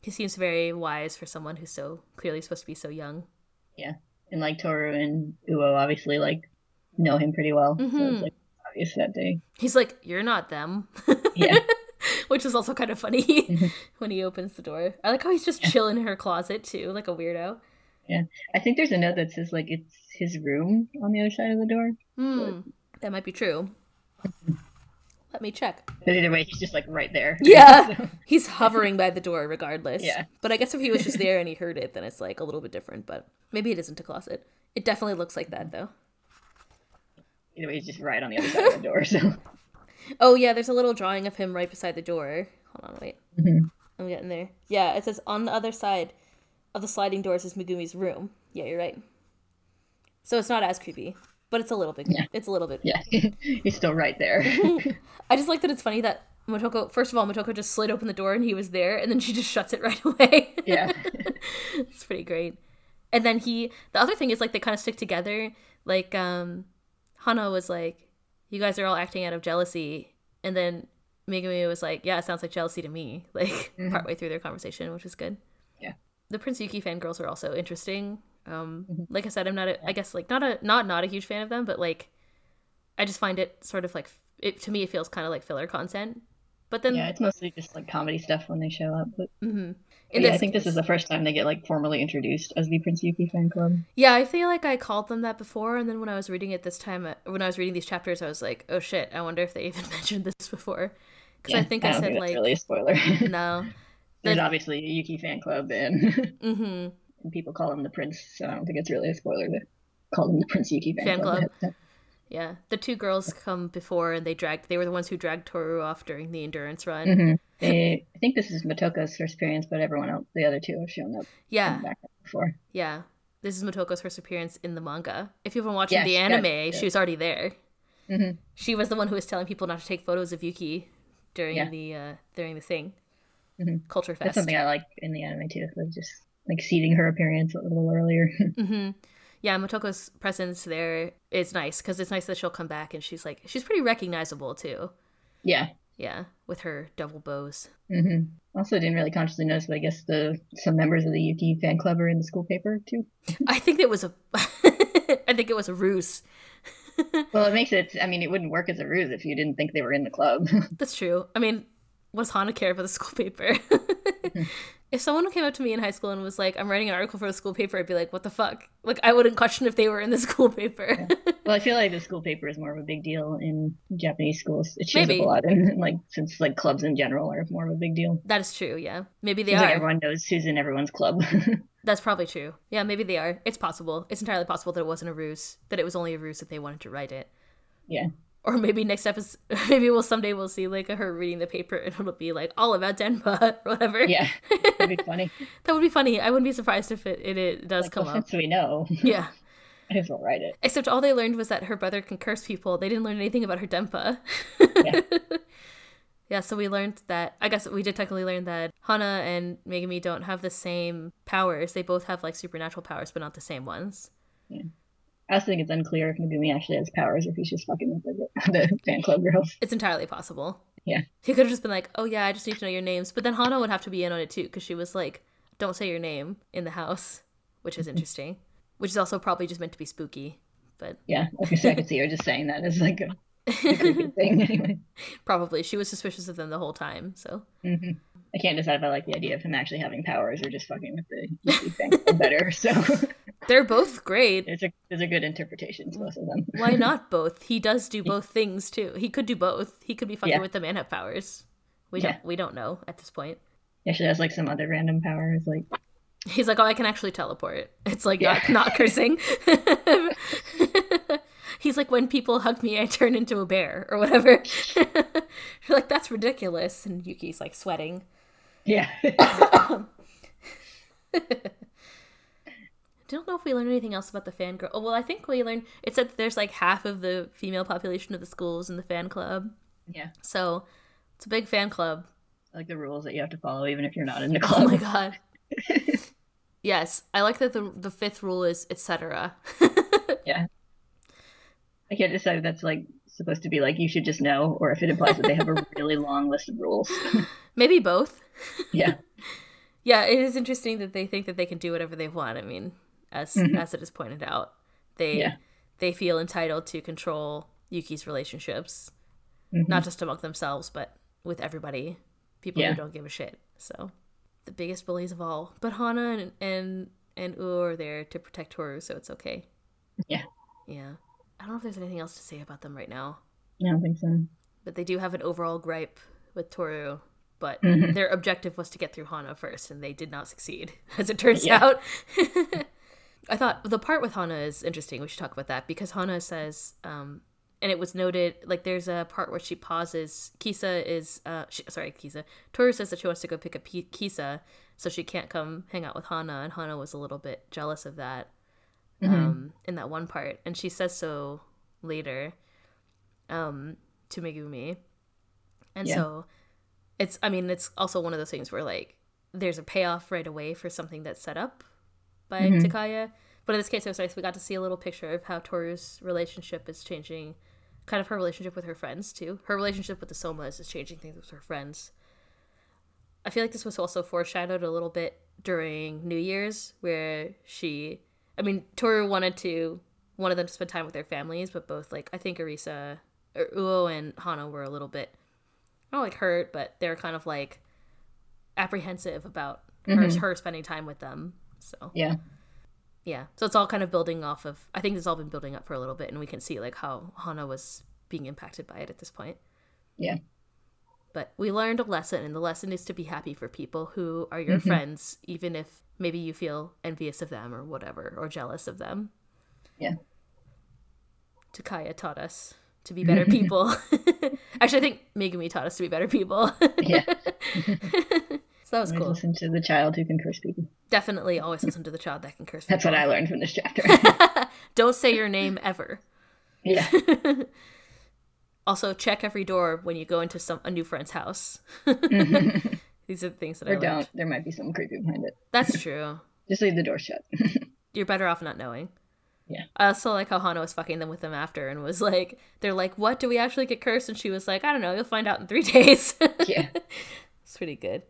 He seems very wise for someone who's so clearly supposed to be so young. Yeah. And, like, Toru and Uo obviously, like, know him pretty well. So it's, like, obvious that day. He's like, "You're not them." Which is also kind of funny when he opens the door. I like how he's just chilling in her closet, too, like a weirdo. Yeah, I think there's a note that says, like, it's his room on the other side of the door. That might be true. Let me check. But either way, he's just, like, right there. Yeah, so. He's hovering by the door regardless. Yeah. But I guess if he was just there and he heard it, then it's, like, a little bit different. But maybe it isn't a closet. It definitely looks like that, though. Either way, he's just right on the other side of the door, so. Oh, yeah, there's a little drawing of him right beside the door. Hold on, wait. I'm getting there. Yeah, it says on the other side of the sliding doors is Megumi's room. Yeah, you're right. So it's not as creepy, but it's a little bit. Yeah. It's a little bit. Yeah, you're still right there. I just like that it's funny that Motoko, first of all, Motoko just slid open the door and he was there, and then she just shuts it right away. Yeah. It's pretty great. And then the other thing is, like, they kind of stick together. Like, Hana was like, you guys are all acting out of jealousy. And then Megumi was like, yeah, it sounds like jealousy to me. Like, mm-hmm. partway through their conversation, which is good. Yeah. The Prince Yuki fangirls are also interesting. Mm-hmm. Like I said, I'm not a, I guess, like, not a huge fan of them, but, like, I just find it sort of, like, to me, it feels kind of like filler content. But then, yeah, it's mostly just like comedy stuff when they show up. But mm-hmm. yeah, I think this is the first time they get like formally introduced as the Prince Yuki fan club. Yeah, I feel like I called them that before, and then when I was reading it this time, when I was reading these chapters, I was like, oh shit, I wonder if they even mentioned this before. Because yeah, I don't think that's like really a spoiler. No, there's obviously a Yuki fan club, mm-hmm. and people call him the Prince, so I don't think it's really a spoiler to call him the Prince Yuki fan club. Yeah, the two girls come before, and they were the ones who dragged Toru off during the endurance run. Mm-hmm. I think this is Motoko's first appearance, but everyone else, the other two, have shown up. Yeah. Back before. Yeah, this is Motoko's first appearance in the manga. If you've been watching the anime, she was already there. Mm-hmm. She was the one who was telling people not to take photos of Yuki during the thing, mm-hmm. Culture Fest. That's something I like in the anime too. Was just like seeding her appearance a little earlier. Mm-hmm. Yeah, Motoko's presence there is nice, because it's nice that she'll come back, and she's pretty recognizable, too. Yeah. Yeah, with her double bows. Mm-hmm. Also, didn't really consciously notice, but I guess some members of the Yuki fan club are in the school paper, too. I think it was a ruse. Well, it makes it, I mean, it wouldn't work as a ruse if you didn't think they were in the club. That's true. I mean, what does Hana care about the school paper? Mm-hmm. If someone came up to me in high school and was like, I'm writing an article for the school paper, I'd be like, what the fuck? Like, I wouldn't question if they were in the school paper. Yeah. Well, I feel like the school paper is more of a big deal in Japanese schools. It shows up a lot, and like, since like clubs in general are more of a big deal. That is true, yeah. Maybe they are. Like everyone knows who's in everyone's club. That's probably true. Yeah, maybe they are. It's possible. It's entirely possible that it wasn't a ruse, that it was only a ruse that they wanted to write it. Yeah. Or maybe next episode, someday we'll see like her reading the paper, and it'll be like all about Denpa or whatever. Yeah, that'd be funny. That would be funny. I wouldn't be surprised if it does like, come up. Since we know. Yeah. I just won't write it. Except all they learned was that her brother can curse people. They didn't learn anything about her Denpa. Yeah. Yeah, so we learned that, I guess we did technically learn that Hana and Megumi don't have the same powers. They both have like supernatural powers, but not the same ones. Yeah. I also think it's unclear if Megumi actually has powers, if he's just fucking with the fan club girls. It's entirely possible. Yeah. He could have just been like, oh yeah, I just need to know your names. But then Hana would have to be in on it too, because she was like, don't say your name in the house, which is interesting. Which is also probably just meant to be spooky. But yeah, I could see her just saying that as like a creepy thing anyway. Probably. She was suspicious of them the whole time, so. Mm-hmm. I can't decide if I like the idea of him actually having powers or just fucking with the Yuki fan club better, so. They're both great. There's a good interpretation to both of them. Why not both? He does do both things, too. He could do both. He could be fucking with the man-up powers. We don't know at this point. Yeah, she has, like, some other random powers, like. He's like, oh, I can actually teleport. It's like not cursing. He's like, when people hug me, I turn into a bear or whatever. You're like, that's ridiculous. And Yuki's, like, sweating. Yeah. I don't know if we learned anything else about the fangirl. Oh, well, I think we learned, it said that there's like half of the female population of the schools in the fan club. Yeah. So it's a big fan club. I like the rules that you have to follow even if you're not in the club. Oh my god. Yes. I like that the fifth rule is etc. Yeah. I can't decide if that's like supposed to be like you should just know, or if it implies that they have a really long list of rules. Maybe both. Yeah. Yeah, it is interesting that they think that they can do whatever they want. I mean, as it is pointed out, they feel entitled to control Yuki's relationships, not just among themselves, but with everybody, people who don't give a shit. So the biggest bullies of all, but Hana and Uo are there to protect Toru, so it's okay. Yeah. I don't know if there's anything else to say about them right now. Yeah, I don't think so. But they do have an overall gripe with Toru. But their objective was to get through Hana first, and they did not succeed, as it turns out. I thought the part with Hana is interesting. We should talk about that, because Hana says And it was noted, like, there's a part where she pauses. Toru says that she wants to go pick up Kisa, so she can't come hang out with Hana. And Hana was a little bit jealous of that in that one part. And she says so later to Megumi. And so it's, I mean, it's also one of those things where, like, there's a payoff right away for something that's set up by Takaya. But in this case, it was nice. We got to see a little picture of how Toru's relationship is changing, kind of her relationship with her friends, too. Her relationship with the Somas is changing things with her friends. I feel like this was also foreshadowed a little bit during New Year's, where Toru wanted one of them to spend time with their families, but both, like, I think Arisa, or Uo and Hana were a little bit, not, like, hurt, but they were kind of, like, apprehensive about her spending time with them, so. Yeah, so it's all kind of building off of, I think it's all been building up for a little bit, and we can see, like, how Hana was being impacted by it at this point. Yeah. But we learned a lesson, and the lesson is to be happy for people who are your friends, even if maybe you feel envious of them or whatever, or jealous of them. Yeah. Takaya taught us to be better people. Actually, I think Megumi taught us to be better people. Yeah. That was cool. Listen to the child who can curse people. Definitely always listen to the child that can curse people. That's what I learned from this chapter. Don't say your name ever. Yeah. Also, check every door when you go into a new friend's house. These are the things that I learned. Or don't. There might be something creepy behind it. That's true. Just leave the door shut. You're better off not knowing. Yeah. I also like how Hana was fucking them with them after and was like, they're like, what? Do we actually get cursed? And she was like, I don't know. You'll find out in 3 days. Yeah. It's pretty good.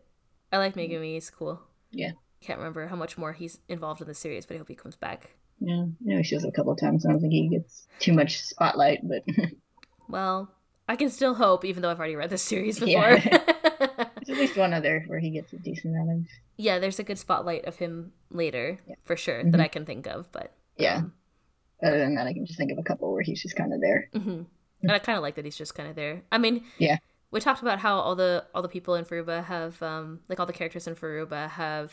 I like Megumi. He's cool. Yeah. Can't remember how much more he's involved in the series, but I hope he comes back. Yeah. I know he shows up a couple of times. I don't think he gets too much spotlight, but... Well, I can still hope, even though I've already read this series before. Yeah. There's at least one other where he gets a decent amount of... Yeah, there's a good spotlight of him later, for sure, that I can think of, but... Yeah. Other than that, I can just think of a couple where he's just kind of there. And I kind of like that he's just kind of there. I mean... Yeah. We talked about how all the people in Furuba have, like, all the characters in Furuba have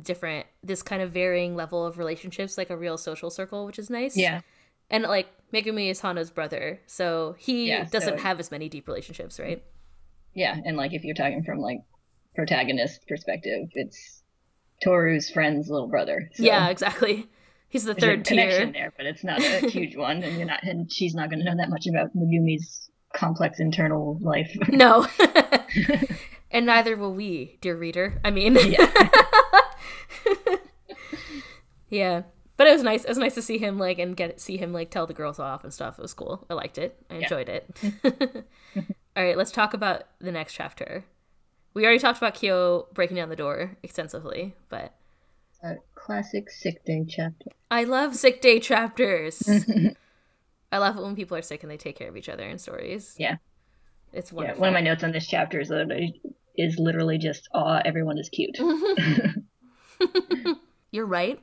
different, this kind of varying level of relationships, like a real social circle, which is nice. Yeah. And, like, Megumi is Hana's brother, so he doesn't have as many deep relationships, right? Yeah, and, like, if you're talking from, like, protagonist perspective, it's Toru's friend's little brother. So. Yeah, exactly. He's the third tier. There's a connection there, but it's not a huge one, and she's not going to know that much about Megumi's complex internal life. No. And neither will we, dear reader. I mean. Yeah. Yeah. But it was nice. It was nice to see him, like, and see him, like, tell the girls off and stuff. It was cool. I liked it. I enjoyed it. All right, let's talk about the next chapter. We already talked about Kyo breaking down the door extensively, but a classic sick day chapter. I love sick day chapters. I love it when people are sick and they take care of each other in stories. Yeah. It's wonderful. Yeah, one of my notes on this chapter is that it is literally just, aw, everyone is cute. You're right.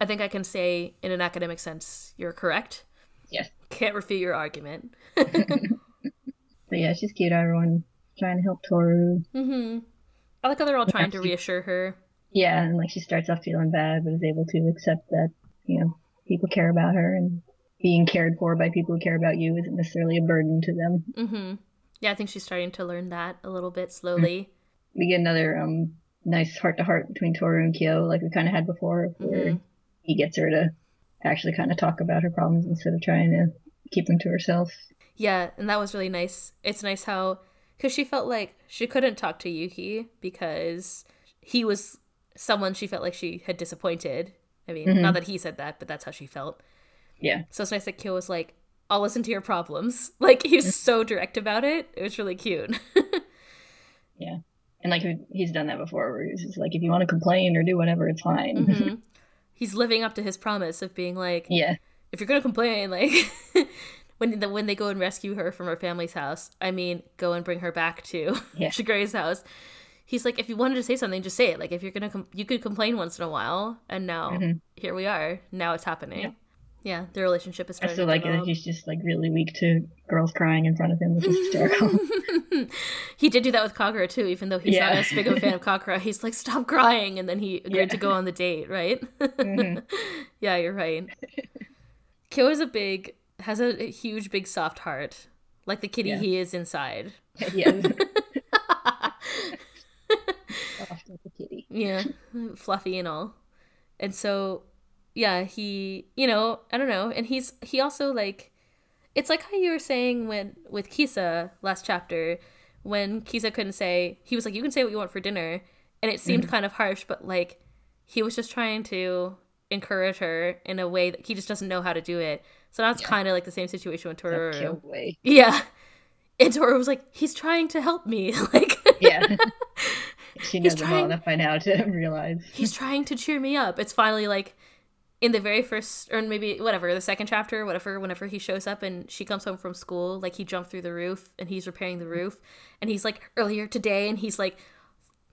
I think I can say, in an academic sense, you're correct. Yes. Can't refute your argument. But yeah, she's cute. Everyone trying to help Toru. I like how they're all trying to reassure her. Yeah, and, like, she starts off feeling bad, but is able to accept that, you know, people care about her, and being cared for by people who care about you isn't necessarily a burden to them. Yeah, I think she's starting to learn that a little bit slowly. We get another nice heart-to-heart between Toru and Kyo, like we kind of had before, where he gets her to actually kind of talk about her problems instead of trying to keep them to herself. Yeah, and that was really nice. It's nice how... Because she felt like she couldn't talk to Yuki because he was someone she felt like she had disappointed. I mean, not that he said that, but that's how she felt. Yeah. So it's nice that Kyo was like, I'll listen to your problems. Like, he was so direct about it. It was really cute. Yeah. And, like, he's done that before, where he's just like, if you want to complain or do whatever, it's fine. He's living up to his promise of being like, yeah, if you're going to complain, like, when they go and rescue her from her family's house, I mean, go and bring her back to Shigure's house. He's like, if you wanted to say something, just say it. Like, if you're going to, you could complain once in a while. And now, here we are. Now it's happening. Yeah. Yeah, their relationship is starting to develop. I still like that he's just, like, really weak to girls crying in front of him, which is hysterical. He did do that with Kagura, too, even though he's not as big of a fan of Kagura. He's like, stop crying, and then he agreed to go on the date, right? Yeah, you're right. Kyo is a big has a huge, big, soft heart, like the kitty he is inside. Yeah. Soft like a kitty. Yeah, fluffy and all. And so, yeah, he, you know, I don't know. And he also, like, it's like how you were saying when with Kisa last chapter, when Kisa couldn't say, he was like, you can say what you want for dinner. And it seemed kind of harsh, but, like, he was just trying to encourage her in a way that he just doesn't know how to do it. So now it's kind of like the same situation with Toru. Yeah. And Toru was like, he's trying to help me. Like, yeah. She knows him well enough by now to realize. He's trying to cheer me up. It's finally, like, in the very first, or maybe, whatever, the second chapter, whatever, whenever he shows up and she comes home from school, like, he jumped through the roof and he's repairing the roof. And he's, like, earlier today, and he's, like,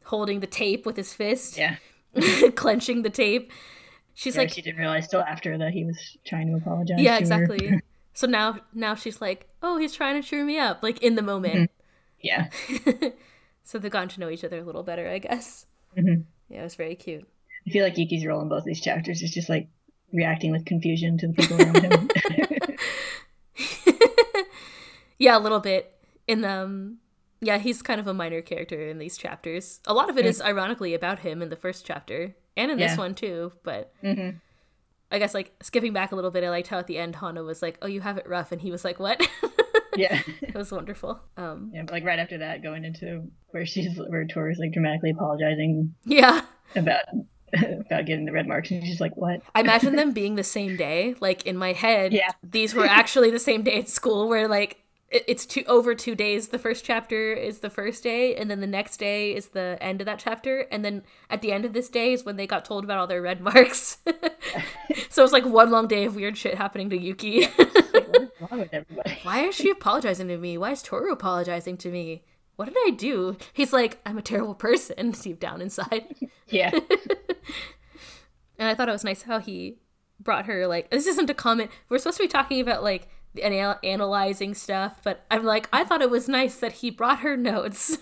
holding the tape with his fist. Yeah. Clenching the tape. She's like, she didn't realize till after that he was trying to apologize. Yeah, to exactly. Her. So now she's like, oh, he's trying to cheer me up, like, in the moment. Yeah. So they've gotten to know each other a little better, I guess. Mm-hmm. Yeah, it was very cute. I feel like Yuki's role in both these chapters is just like reacting with confusion to the people around him. Yeah, a little bit. In yeah, he's kind of a minor character in these chapters. A lot of it is ironically about him in the first chapter. And in this one, too, but I guess, like, skipping back a little bit, I liked how at the end Hana was like, oh, you have it rough, and he was like, what? Yeah. It was wonderful. Yeah, but, like, right after that, going into where Toru's, like, dramatically apologizing about getting the red marks, and she's like, what? I imagine them being the same day. Like, in my head, these were actually the same day at school, where, like, it's over 2 days. The first chapter is the first day, and then the next day is the end of that chapter, and then at the end of this day is when they got told about all their red marks. So it's like one long day of weird shit happening to Yuki. Like, what is wrong with everybody? Why is she apologizing to me? Why is Toru apologizing to me? What did I do? He's like, I'm a terrible person, deep down inside. Yeah. And I thought it was nice how he brought her, like, this isn't a comment. We're supposed to be talking about, like, and analyzing stuff, but I'm like, I thought it was nice that he brought her notes.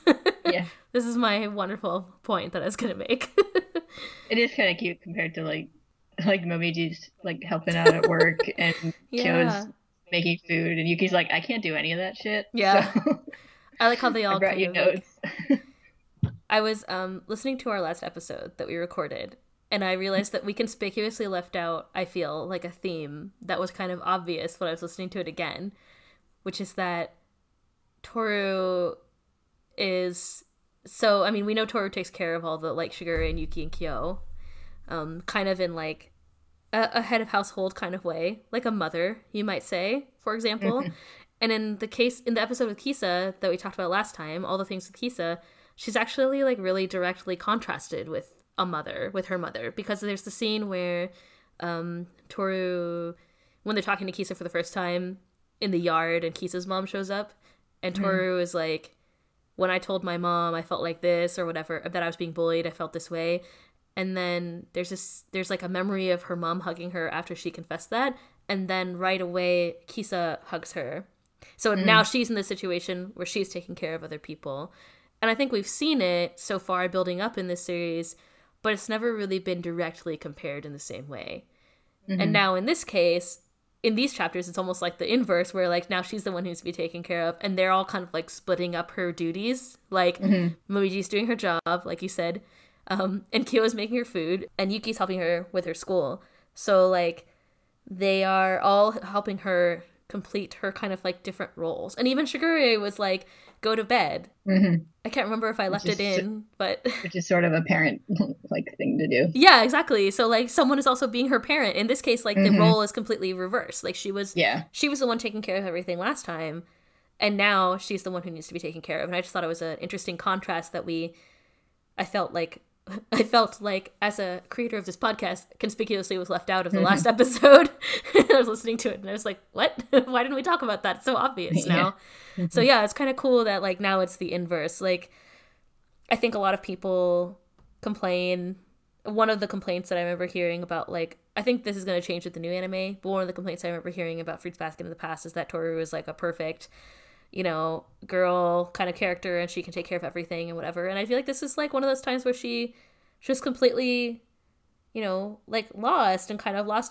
Yeah. This is my wonderful point that I was gonna make. It is kind of cute compared to like Momiji's like helping out at work and Kyo's making food and Yuki's like, I can't do any of that shit. Yeah. So, I like how they all brought you notes. Like, I was listening to our last episode that we recorded, and I realized that we conspicuously left out, I feel, like a theme that was kind of obvious when I was listening to it again, which is that Toru is so, I mean, we know Toru takes care of all the, like, Shigure and Yuki and Kyo, kind of in, like, a head of household kind of way, like a mother, you might say, for example. And in the episode with Kisa that we talked about last time, all the things with Kisa, she's actually, like, really directly contrasted with her mother, because there's the scene where Toru, when they're talking to Kisa for the first time in the yard, and Kisa's mom shows up, and Toru is like, when I told my mom I felt like this, or whatever, that I was being bullied, I felt this way. And then there's like a memory of her mom hugging her after she confessed that, and then right away Kisa hugs her. So now she's in this situation where she's taking care of other people, and I think we've seen it so far building up in this series, but it's never really been directly compared in the same way. And now in this case, in these chapters, it's almost like the inverse, where, like, now she's the one who's to be taken care of, and they're all kind of, like, splitting up her duties. Like, Momiji's doing her job, like you said, and Kyo's making her food, and Yuki's helping her with her school. So, like, they are all helping her complete her kind of, like, different roles. And even Shigure was like, go to bed. I can't remember if I left it in, but which is sort of a parent like thing to do. Yeah, exactly. So, like, someone is also being her parent in this case. Like, the role is completely reversed. Like, she was the one taking care of everything last time, and now she's the one who needs to be taken care of. And I just thought it was an interesting contrast that I felt like as a creator of this podcast, conspicuously was left out of the last episode. I was listening to it and I was like, what? Why didn't we talk about that? It's so obvious now. So yeah, it's kind of cool that, like, now it's the inverse. Like, I think a lot of people complain. One of the complaints that I remember hearing about, like, I think this is going to change with the new anime, but one of the complaints I remember hearing about Fruits Basket in the past is that Toru is, like, a perfect, you know, girl kind of character, and she can take care of everything and whatever. And I feel like this is, like, one of those times where she just completely, you know, like, lost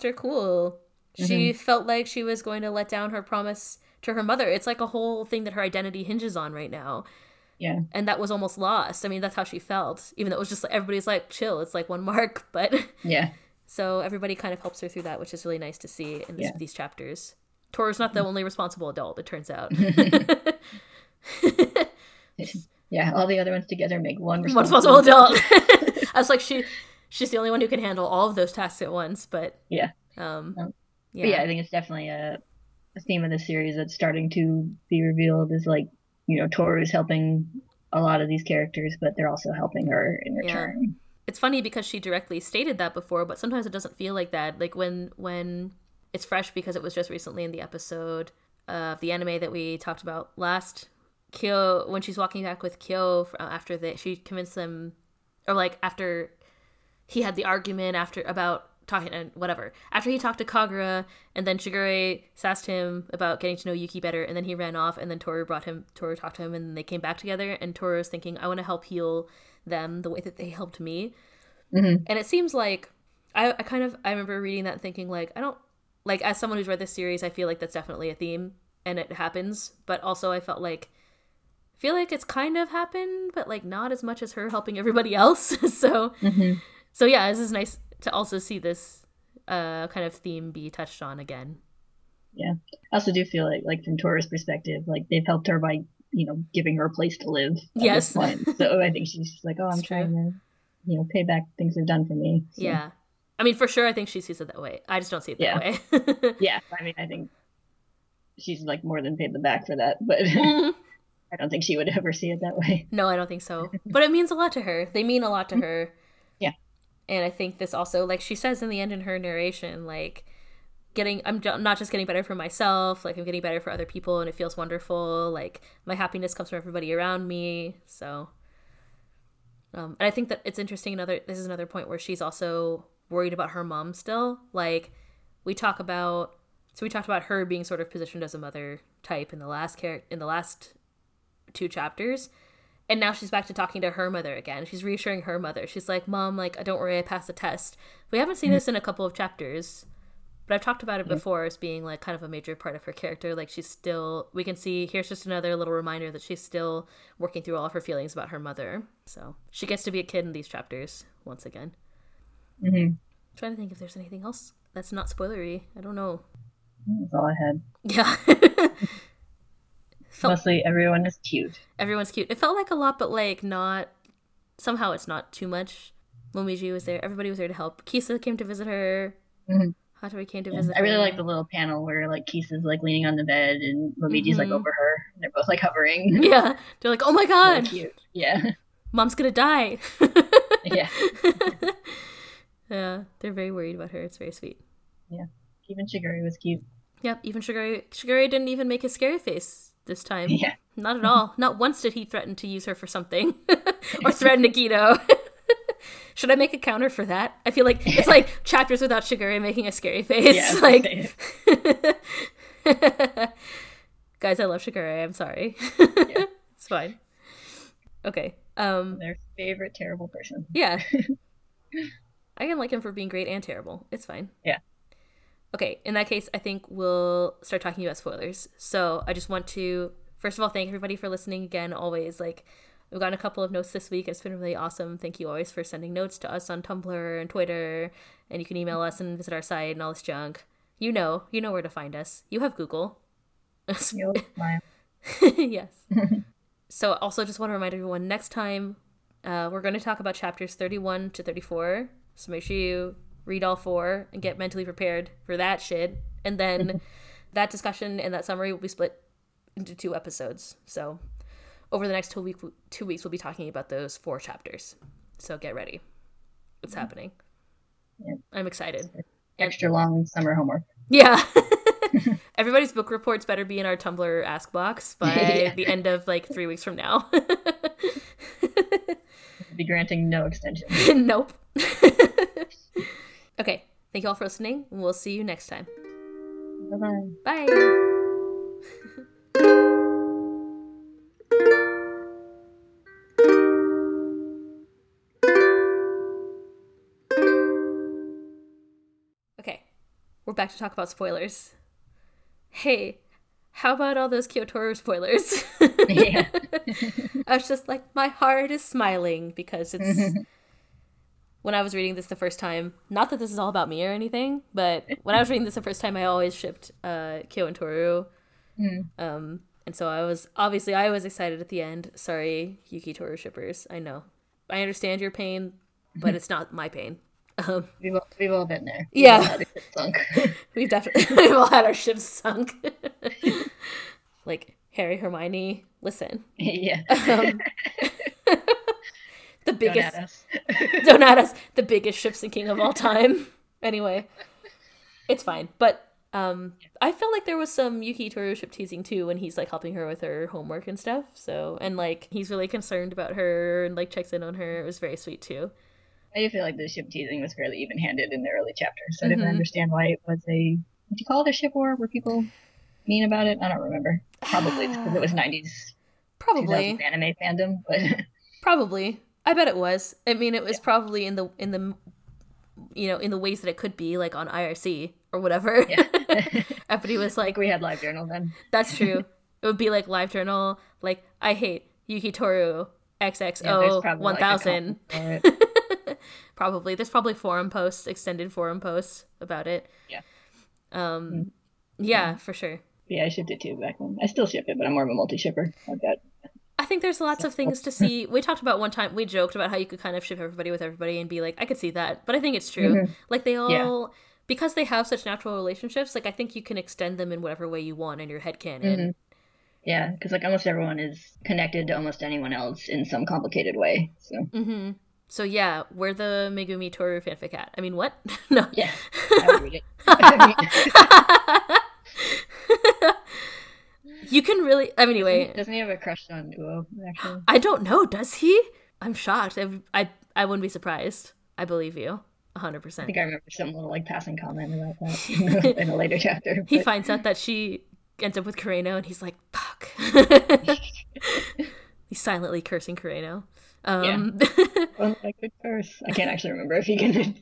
her cool She felt like she was going to let down her promise to her mother. It's like a whole thing that her identity hinges on right now. Yeah. And that was almost lost. I mean, that's how she felt, even though it was just like, everybody's like, chill, it's like one mark. But yeah. So everybody kind of helps her through that, which is really nice to see in these chapters. Toru's not the only responsible adult, it turns out. Yeah, all the other ones together make one responsible adult. I was like, she's the only one who can handle all of those tasks at once. But yeah. But yeah, I think it's definitely a theme of this series that's starting to be revealed is like, you know, Toru's helping a lot of these characters, but they're also helping her in return. Yeah. It's funny because she directly stated that before, but sometimes it doesn't feel like that. Like when it's fresh, because it was just recently in the episode of the anime that we talked about last, Kyo, when she's walking back with Kyo after that, she convinced them, or like after he had the argument after about talking and whatever, after he talked to Kagura, and then Shigure sassed him about getting to know Yuki better, and then he ran off, and then Toru talked to him, and they came back together, and Toru's thinking, I want to help heal them the way that they helped me. And it seems like I remember reading that and thinking, like, I don't, like, as someone who's read this series, I feel like that's definitely a theme and it happens, but also I felt like it's kind of happened, but like not as much as her helping everybody else. So yeah, this is nice to also see this kind of theme be touched on again. Yeah, I also do feel like from Toru's perspective, like they've helped her by, you know, giving her a place to live. Yes. So I think she's like, oh, I'm trying to, you know, pay back things they've done for me. So. Yeah. I mean, for sure, I think she sees it that way. I just don't see it that way. Yeah. I mean, I think she's like more than paid them back for that, but I don't think she would ever see it that way. No, I don't think so. But it means a lot to her. They mean a lot to her. Yeah. And I think this also, like she says in the end in her narration, like, I'm not just getting better for myself, like I'm getting better for other people, and it feels wonderful. Like my happiness comes from everybody around me. So, and I think that it's interesting. This is another point where she's also worried about her mom still. Like we talked about her being sort of positioned as a mother type in the last two chapters, and now she's back to talking to her mother again. She's reassuring her mother. She's like, Mom, like don't worry, I passed the test. We haven't seen this in a couple of chapters. But I've talked about it before as being like kind of a major part of her character. Like she's still, we can see, here's just another little reminder that she's still working through all of her feelings about her mother. So she gets to be a kid in these chapters once again. I'm trying to think if there's anything else that's not spoilery. I don't know. That's all I had. Yeah. Mostly everyone is cute. Everyone's cute. It felt like a lot, but like not, somehow it's not too much. Momiji was there. Everybody was there to help. Kisa came to visit her. Hatori came to visit her. I really like the little panel where like Kisa's like leaning on the bed and Momiji's like over her. And they're both like hovering. Yeah. They're like, oh my god. Really cute. Yeah. Mom's gonna die. Yeah. Yeah. They're very worried about her. It's very sweet. Yeah. Even Shigure was cute. Yep. Even Shigure didn't even make his scary face this time. Yeah. Not at all. Not once did he threaten to use her for something. Or threaten Nikito. Should I make a counter for that? I feel like it's like chapters without Shigure making a scary face. Yeah, like, guys, I love Shigure. I'm sorry. Yeah. It's fine. Okay. Their favorite terrible person. Yeah. I can like him for being great and terrible. It's fine. Yeah. Okay. In that case, I think we'll start talking about spoilers. So I just want to, first of all, thank everybody for listening again. Always, like, we've gotten a couple of notes this week. It's been really awesome. Thank you always for sending notes to us on Tumblr and Twitter. And you can email us and visit our site and all this junk. You know where to find us. You have Google. Yes. So also just want to remind everyone, next time we're going to talk about chapters 31 to 34. So make sure you read all four and get mentally prepared for that shit. And then that discussion and that summary will be split into two episodes. So over the next 2 weeks, we'll be talking about those four chapters. So get ready. It's happening. Yeah. I'm excited. Extra long summer homework. Yeah. Everybody's book reports better be in our Tumblr ask box by the end of like 3 weeks from now. Be granting no extension. Nope. Okay. Thank you all for listening. We'll see you next time. Bye-bye. Bye. We're back to talk about spoilers. Hey, how about all those Kyotoru spoilers? Yeah. I was just like, my heart is smiling because it's... When I was reading this the first time, not that this is all about me or anything, but when I was reading this the first time, I always shipped Kyo and Toru. Mm. And so I was excited at the end. Sorry, Yuki Toru shippers. I know. I understand your pain, but it's not my pain. We've all been there. Yeah. We've all had our ships sunk. We've all had our ships sunk. Like, Harry, Hermione, listen. Yeah. The biggest, don't at us, the biggest ship sinking of all time. Anyway, it's fine. But I felt like there was some Yuki Toru ship teasing too when he's like helping her with her homework and stuff. So, and like he's really concerned about her and like checks in on her. It was very sweet too. I do feel like the ship teasing was fairly even-handed in the early chapters. So I didn't understand why it was a, would you call it a ship war? Were people mean about it? I don't remember. Probably because it was 90s, probably 2000s anime fandom, but probably. I bet it was. I mean, it was probably in the you know, in the ways that it could be, like on IRC or whatever. Yeah. Everybody was like, we had LiveJournal then. That's true. It would be like LiveJournal, like I hate Yuki Toru XXO 1000. Probably there's probably forum posts, extended forum posts about it. Yeah. Yeah, for sure. Yeah, I shipped it too back then. I still ship it, but I'm more of a multi-shipper. I've got. I think there's lots of things to see. We talked about one time, we joked about how you could kind of ship everybody with everybody and be like, I could see that. But I think it's true. Mm-hmm. Like they all, because they have such natural relationships, like I think you can extend them in whatever way you want in your headcanon. Mm-hmm. Yeah, because like almost everyone is connected to almost anyone else in some complicated way. So, So yeah, we're the Megumi Toru fanfic at. I mean, what? No. Yeah, I would read it. You can really, I mean, anyway. Doesn't he have a crush on Uo, actually? I don't know, does he? I'm shocked. I wouldn't be surprised. I believe you. 100%. I think I remember some little, like, passing comment about that in a later chapter. But... He finds out that she ends up with Kureno, and he's like, fuck. He's silently cursing Kureno. Yeah. Well, I could curse. I can't actually remember if he can do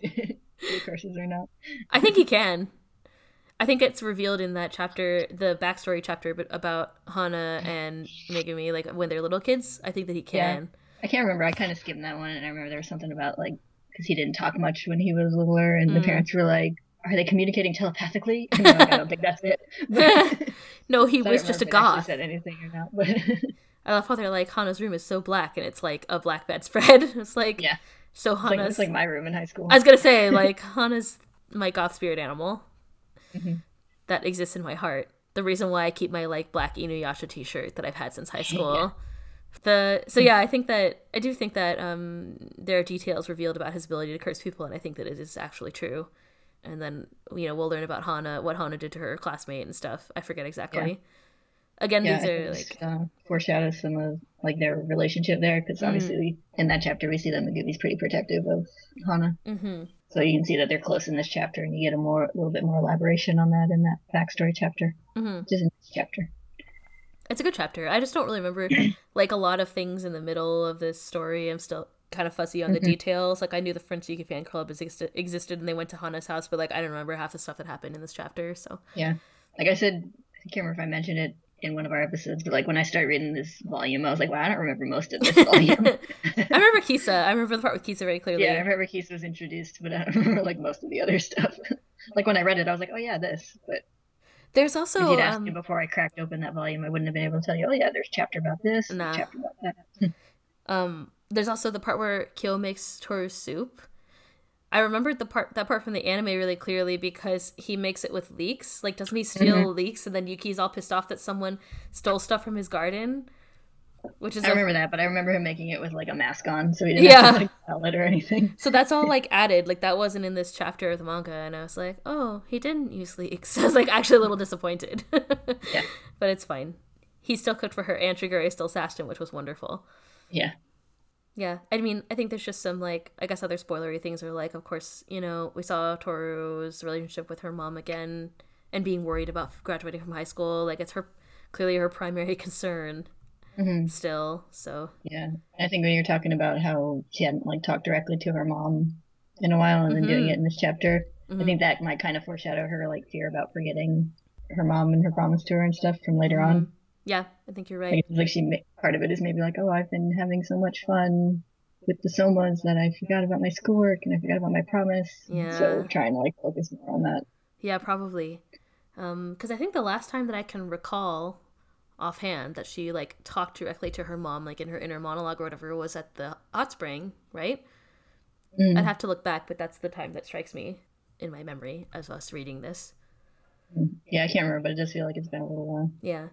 curses or not. I think he can. I think it's revealed in that chapter, the backstory chapter about Hana and Megumi, like when they're little kids. I think that he can. Yeah. I can't remember. I kind of skimmed that one, and I remember there was something about like because he didn't talk much when he was littler, and the parents were like, "Are they communicating telepathically?" And I'm like, I don't think that's it. But, no, he was just a goth. Said anything or not, but I love how they're like Hana's room is so black, and it's like a black bedspread. It's like yeah. So Hana's it's like my room in high school. I was gonna say like Hana's my goth spirit animal. Mm-hmm. That exists in my heart. The reason why I keep my like black Inuyasha t-shirt that I've had since high school. Yeah. I do think that there are details revealed about his ability to curse people, and I think that it is actually true. And then you know we'll learn about Hana, what Hana did to her classmate and stuff. I forget exactly. Yeah. Again, yeah, these are like foreshadows some of like their relationship there because obviously in that chapter we see that Megumi's pretty protective of Hana. Mm-hmm. So you can see that they're close in this chapter, and you get a little bit more elaboration on that in that backstory chapter, which is in this chapter. It's a good chapter. I just don't really remember like a lot of things in the middle of this story. I'm still kind of fuzzy on the details. Like I knew the French Yuki fan club existed, and they went to Hana's house, but like I don't remember half the stuff that happened in this chapter. So yeah, like I said, I can't remember if I mentioned it in one of our episodes, but like when I started reading this volume, I was like, wow, I don't remember most of this volume. I remember Kisa. I remember the part with Kisa very clearly. Yeah, I remember Kisa was introduced, but I don't remember like most of the other stuff. Like when I read it, I was like, oh yeah, this. But there's also. If you'd asked me before I cracked open that volume, I wouldn't have been able to tell you, oh yeah, there's a chapter about this, a chapter about that. There's also the part where Kyo makes Toru soup. I remembered that part from the anime really clearly because he makes it with leeks. Like, doesn't he steal leeks? And then Yuki's all pissed off that someone stole stuff from his garden. Which is I remember that, but I remember him making it with like a mask on, so he didn't have to like sell it or anything. So that's all like added. Like that wasn't in this chapter of the manga, and I was like, oh, he didn't use leeks. I was like actually a little disappointed. Yeah, but it's fine. He still cooked for her, and Shigure still sashed him, which was wonderful. Yeah. Yeah, I mean, I think there's just some, like, I guess other spoilery things are like, of course, you know, we saw Toru's relationship with her mom again and being worried about graduating from high school. Like, it's clearly her primary concern still, so. Yeah, I think when you're talking about how she hadn't, like, talked directly to her mom in a while and then doing it in this chapter, Mm-hmm. I think that might kind of foreshadow her like fear about forgetting her mom and her promise to her and stuff from later on. Yeah, I think you're right. Like she, part of it is maybe like, oh, I've been having so much fun with the Somas that I forgot about my schoolwork and I forgot about my promise. Yeah. So trying to like focus more on that. Yeah, probably. Because I think the last time that I can recall offhand that she like talked directly to her mom, like in her inner monologue or whatever, was at the hot spring, right? Mm. I'd have to look back, but that's the time that strikes me in my memory as us reading this. Yeah, I can't remember, but I just feel like it's been a little while. Yeah.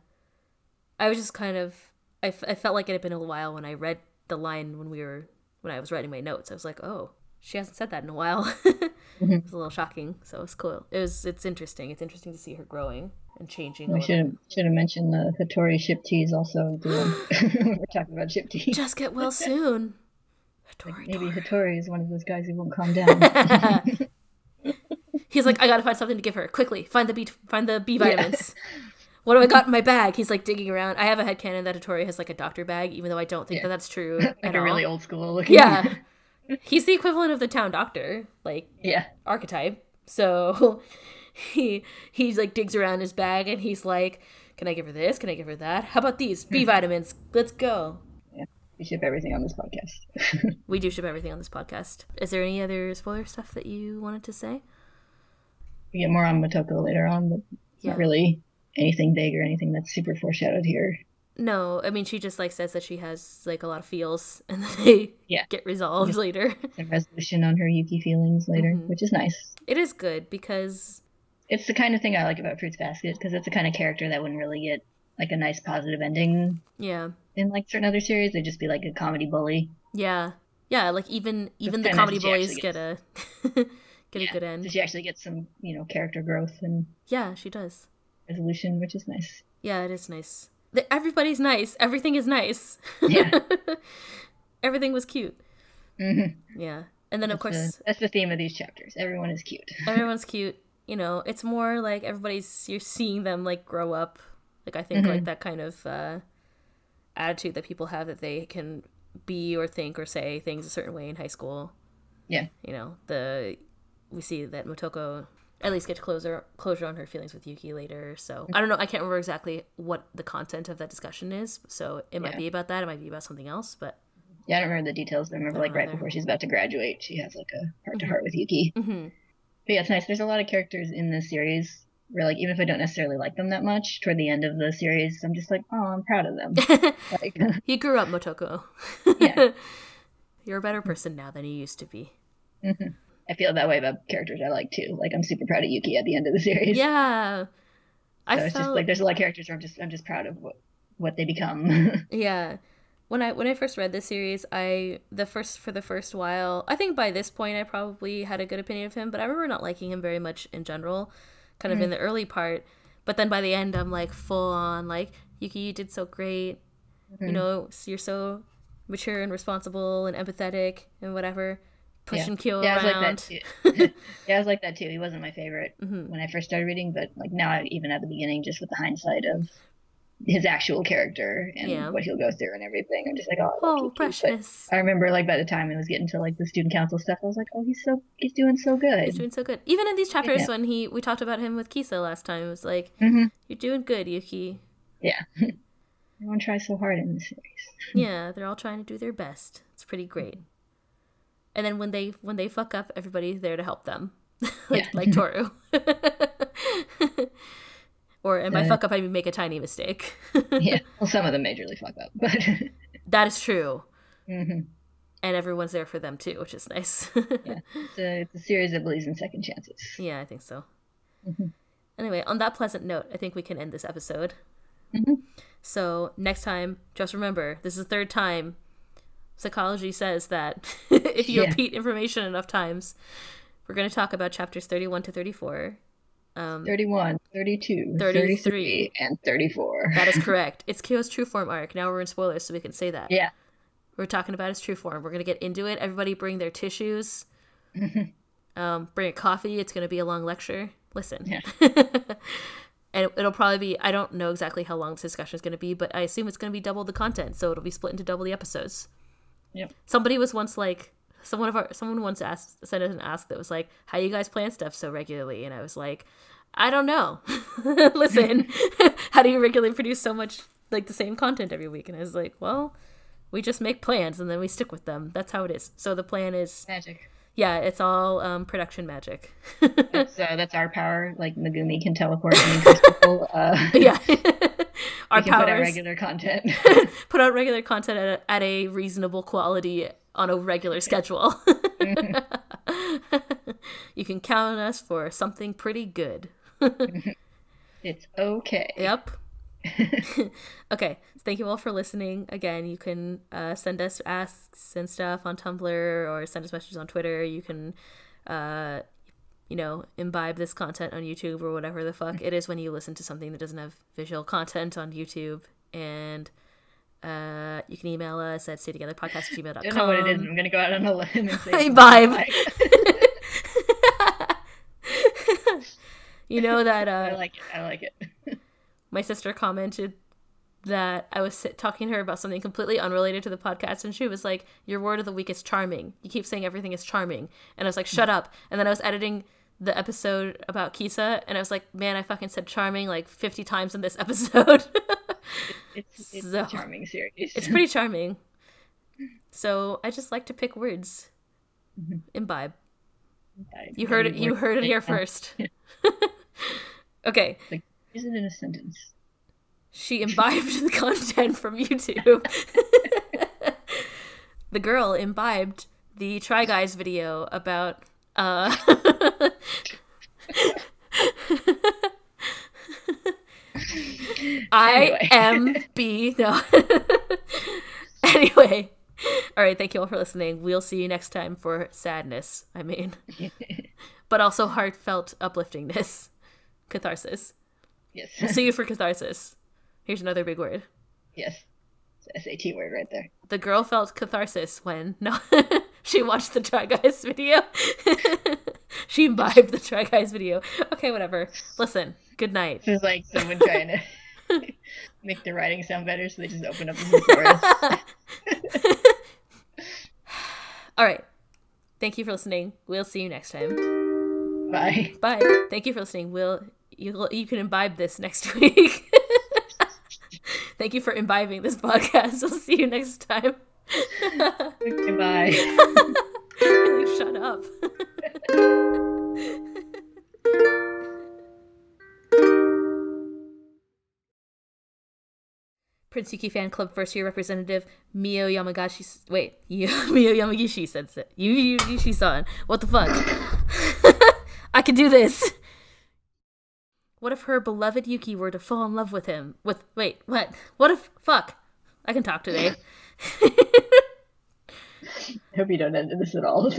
I was just kind of, I felt like it had been a while when I read the line when I was writing my notes. I was like, oh, she hasn't said that in a while. Mm-hmm. It was a little shocking, so it's cool. It's interesting. It's interesting to see her growing and changing. We should have mentioned the Hatori ship teas also. We're talking about ship teas. Just get well soon. Hatori. Maybe Hatori is one of those guys who won't calm down. He's like, I gotta find something to give her quickly. Find the B vitamins. Yeah. What do I got in my bag? He's like digging around. I have a headcanon that Hatori has like a doctor bag, even though I don't think that that's true. Like a really old school looking. Yeah. He's the equivalent of the town doctor, like archetype. So he's like digs around his bag and he's like, can I give her this? Can I give her that? How about these B vitamins? Let's go. Yeah, we ship everything on this podcast. We do ship everything on this podcast. Is there any other spoiler stuff that you wanted to say? We get more on Motoko later on, but not really anything big or anything that's super foreshadowed here. No, I mean, she just like says that she has like a lot of feels and that they get resolved later. A resolution on her Yuki feelings later, which is nice. It is good because it's the kind of thing I like about Fruits Basket, because it's the kind of character that wouldn't really get like a nice positive ending. Yeah. In like certain other series, they'd just be like a comedy bully. Yeah. Yeah, like even the comedy bullies get a good end. So she actually gets some, character growth and she does. Resolution, which is nice. Yeah, it is nice. Everybody's nice. Everything is nice. Yeah. Everything was cute. Mm-hmm. Yeah. And then, that's the theme of these chapters. Everyone is cute. Everyone's cute. It's more like you're seeing them, like, grow up. Like, I think, like, that kind of attitude that people have, that they can be or think or say things a certain way in high school. Yeah. We see that Motoko at least get closure on her feelings with Yuki later. So I don't know. I can't remember exactly what the content of that discussion is. So it might be about that. It might be about something else. But I don't remember the details. I remember before she's about to graduate, she has like a heart to heart with Yuki. Mm-hmm. But yeah, it's nice. There's a lot of characters in this series where, like, even if I don't necessarily like them that much, toward the end of the series, I'm just like, oh, I'm proud of them. Like, you grew up, Motoko. Yeah, you're a better person now than you used to be. Mm-hmm. I feel that way about characters I like, too. Like, I'm super proud of Yuki at the end of the series. Yeah. It's just, like, there's a lot of characters where I'm just proud of what they become. Yeah. When I first read this series, for the first while, I think by this point I probably had a good opinion of him, but I remember not liking him very much in general, kind of in the early part. But then by the end, I'm, like, full on, like, Yuki, you did so great. Mm-hmm. You're so mature and responsible and empathetic and whatever. Pushing Kyo around. I was like that too. He wasn't my favorite when I first started reading, but like now, even at the beginning, just with the hindsight of his actual character and what he'll go through and everything, I'm just like, oh precious. But I remember, like, by the time it was getting to like the student council stuff, I was like, oh, he's doing so good. He's doing so good. Even in these chapters when we talked about him with Kisa last time, it was like, you're doing good, Yuki. Yeah. Everyone tries so hard in this series. Yeah, they're all trying to do their best. It's pretty great. And then when they fuck up, everybody's there to help them, like Toru. And by fuck up, I mean make a tiny mistake. Yeah, well, some of them majorly fuck up, but that is true. Mm-hmm. And everyone's there for them too, which is nice. Yeah, it's a series that believes in second chances. Yeah, I think so. Mm-hmm. Anyway, on that pleasant note, I think we can end this episode. Mm-hmm. So next time, just remember, this is the third time. Psychology says that if you repeat information enough times, we're going to talk about chapters 31 to 34. 31, 32, 33, and 34. That is correct. It's Kyo's true form arc. Now we're in spoilers, so we can say that. Yeah. We're talking about his true form. We're going to get into it. Everybody bring their tissues. Bring a coffee. It's going to be a long lecture. Listen. Yeah. And it'll probably be, I don't know exactly how long this discussion is going to be, but I assume it's going to be double the content, so it'll be split into double the episodes. Yep. Somebody was once like, Someone once sent us an ask that was like, how you guys plan stuff so regularly? And I was like, I don't know. Listen, how do you regularly produce so much, like, the same content every week? And I was like, well, we just make plans and then we stick with them. That's how it is. So the plan is... magic. Yeah, it's all production magic. That's our power. Like, Megumi can teleport and people. Yeah. Our powers. We can put out regular content. Put out regular content at a reasonable quality on a regular schedule. You can count on us for something pretty good. It's okay. Yep. Okay, thank you all for listening. Again, you can send us asks and stuff on Tumblr or send us messages on Twitter. You can imbibe this content on YouTube or whatever the fuck it is when you listen to something that doesn't have visual content on YouTube. And you can email us at staytogetherpodcast@gmail.com. I don't know what it is. I'm gonna go out on a limb and say imbibe. You know that I like it. My sister commented that I was talking to her about something completely unrelated to the podcast, and she was like, your word of the week is charming. You keep saying everything is charming. And I was like, shut up. And then I was editing the episode about Kisa, and I was like, man, I fucking said charming like 50 times in this episode. It's a charming series. It's pretty charming. So I just like to pick words. Mm-hmm. Imbibe. You heard it here first. Okay. Like, use it in a sentence. She imbibed the content from YouTube. The girl imbibed the Try Guys video about Anyway. All right, thank you all for listening. We'll see you next time for sadness. But also heartfelt upliftingness. Catharsis. Yes. We'll see you for catharsis. Here's another big word. Yes. It's an SAT word right there. The girl felt catharsis she watched the Try Guys video. She imbibed the Try Guys video. Okay, whatever. Listen, good night. This is like someone trying to make the writing sound better, so they just open up the forest. All right. Thank you for listening. We'll see you next time. Bye. Bye. Thank you for listening. You can imbibe this next week. Thank you for imbibing this podcast. We'll see you next time. Goodbye. Like, shut up. Prince Yuki fan club first year representative Mio Yamagishi said that. Yamagishi-san. What the fuck? I can do this. What if her beloved Yuki were to fall in love with him? What if... Fuck. I can talk today. I hope you don't end this at all.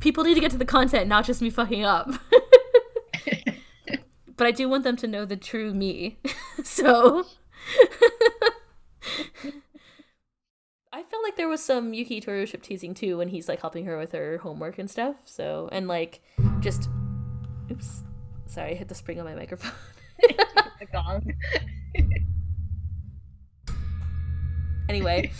People need to get to the content, not just me fucking up. But I do want them to know the true me. So... I felt like there was some Yuki Toru ship teasing too when he's like helping her with her homework and stuff. So, and like just, oops, sorry, I hit the spring on my microphone. The gong. Anyway.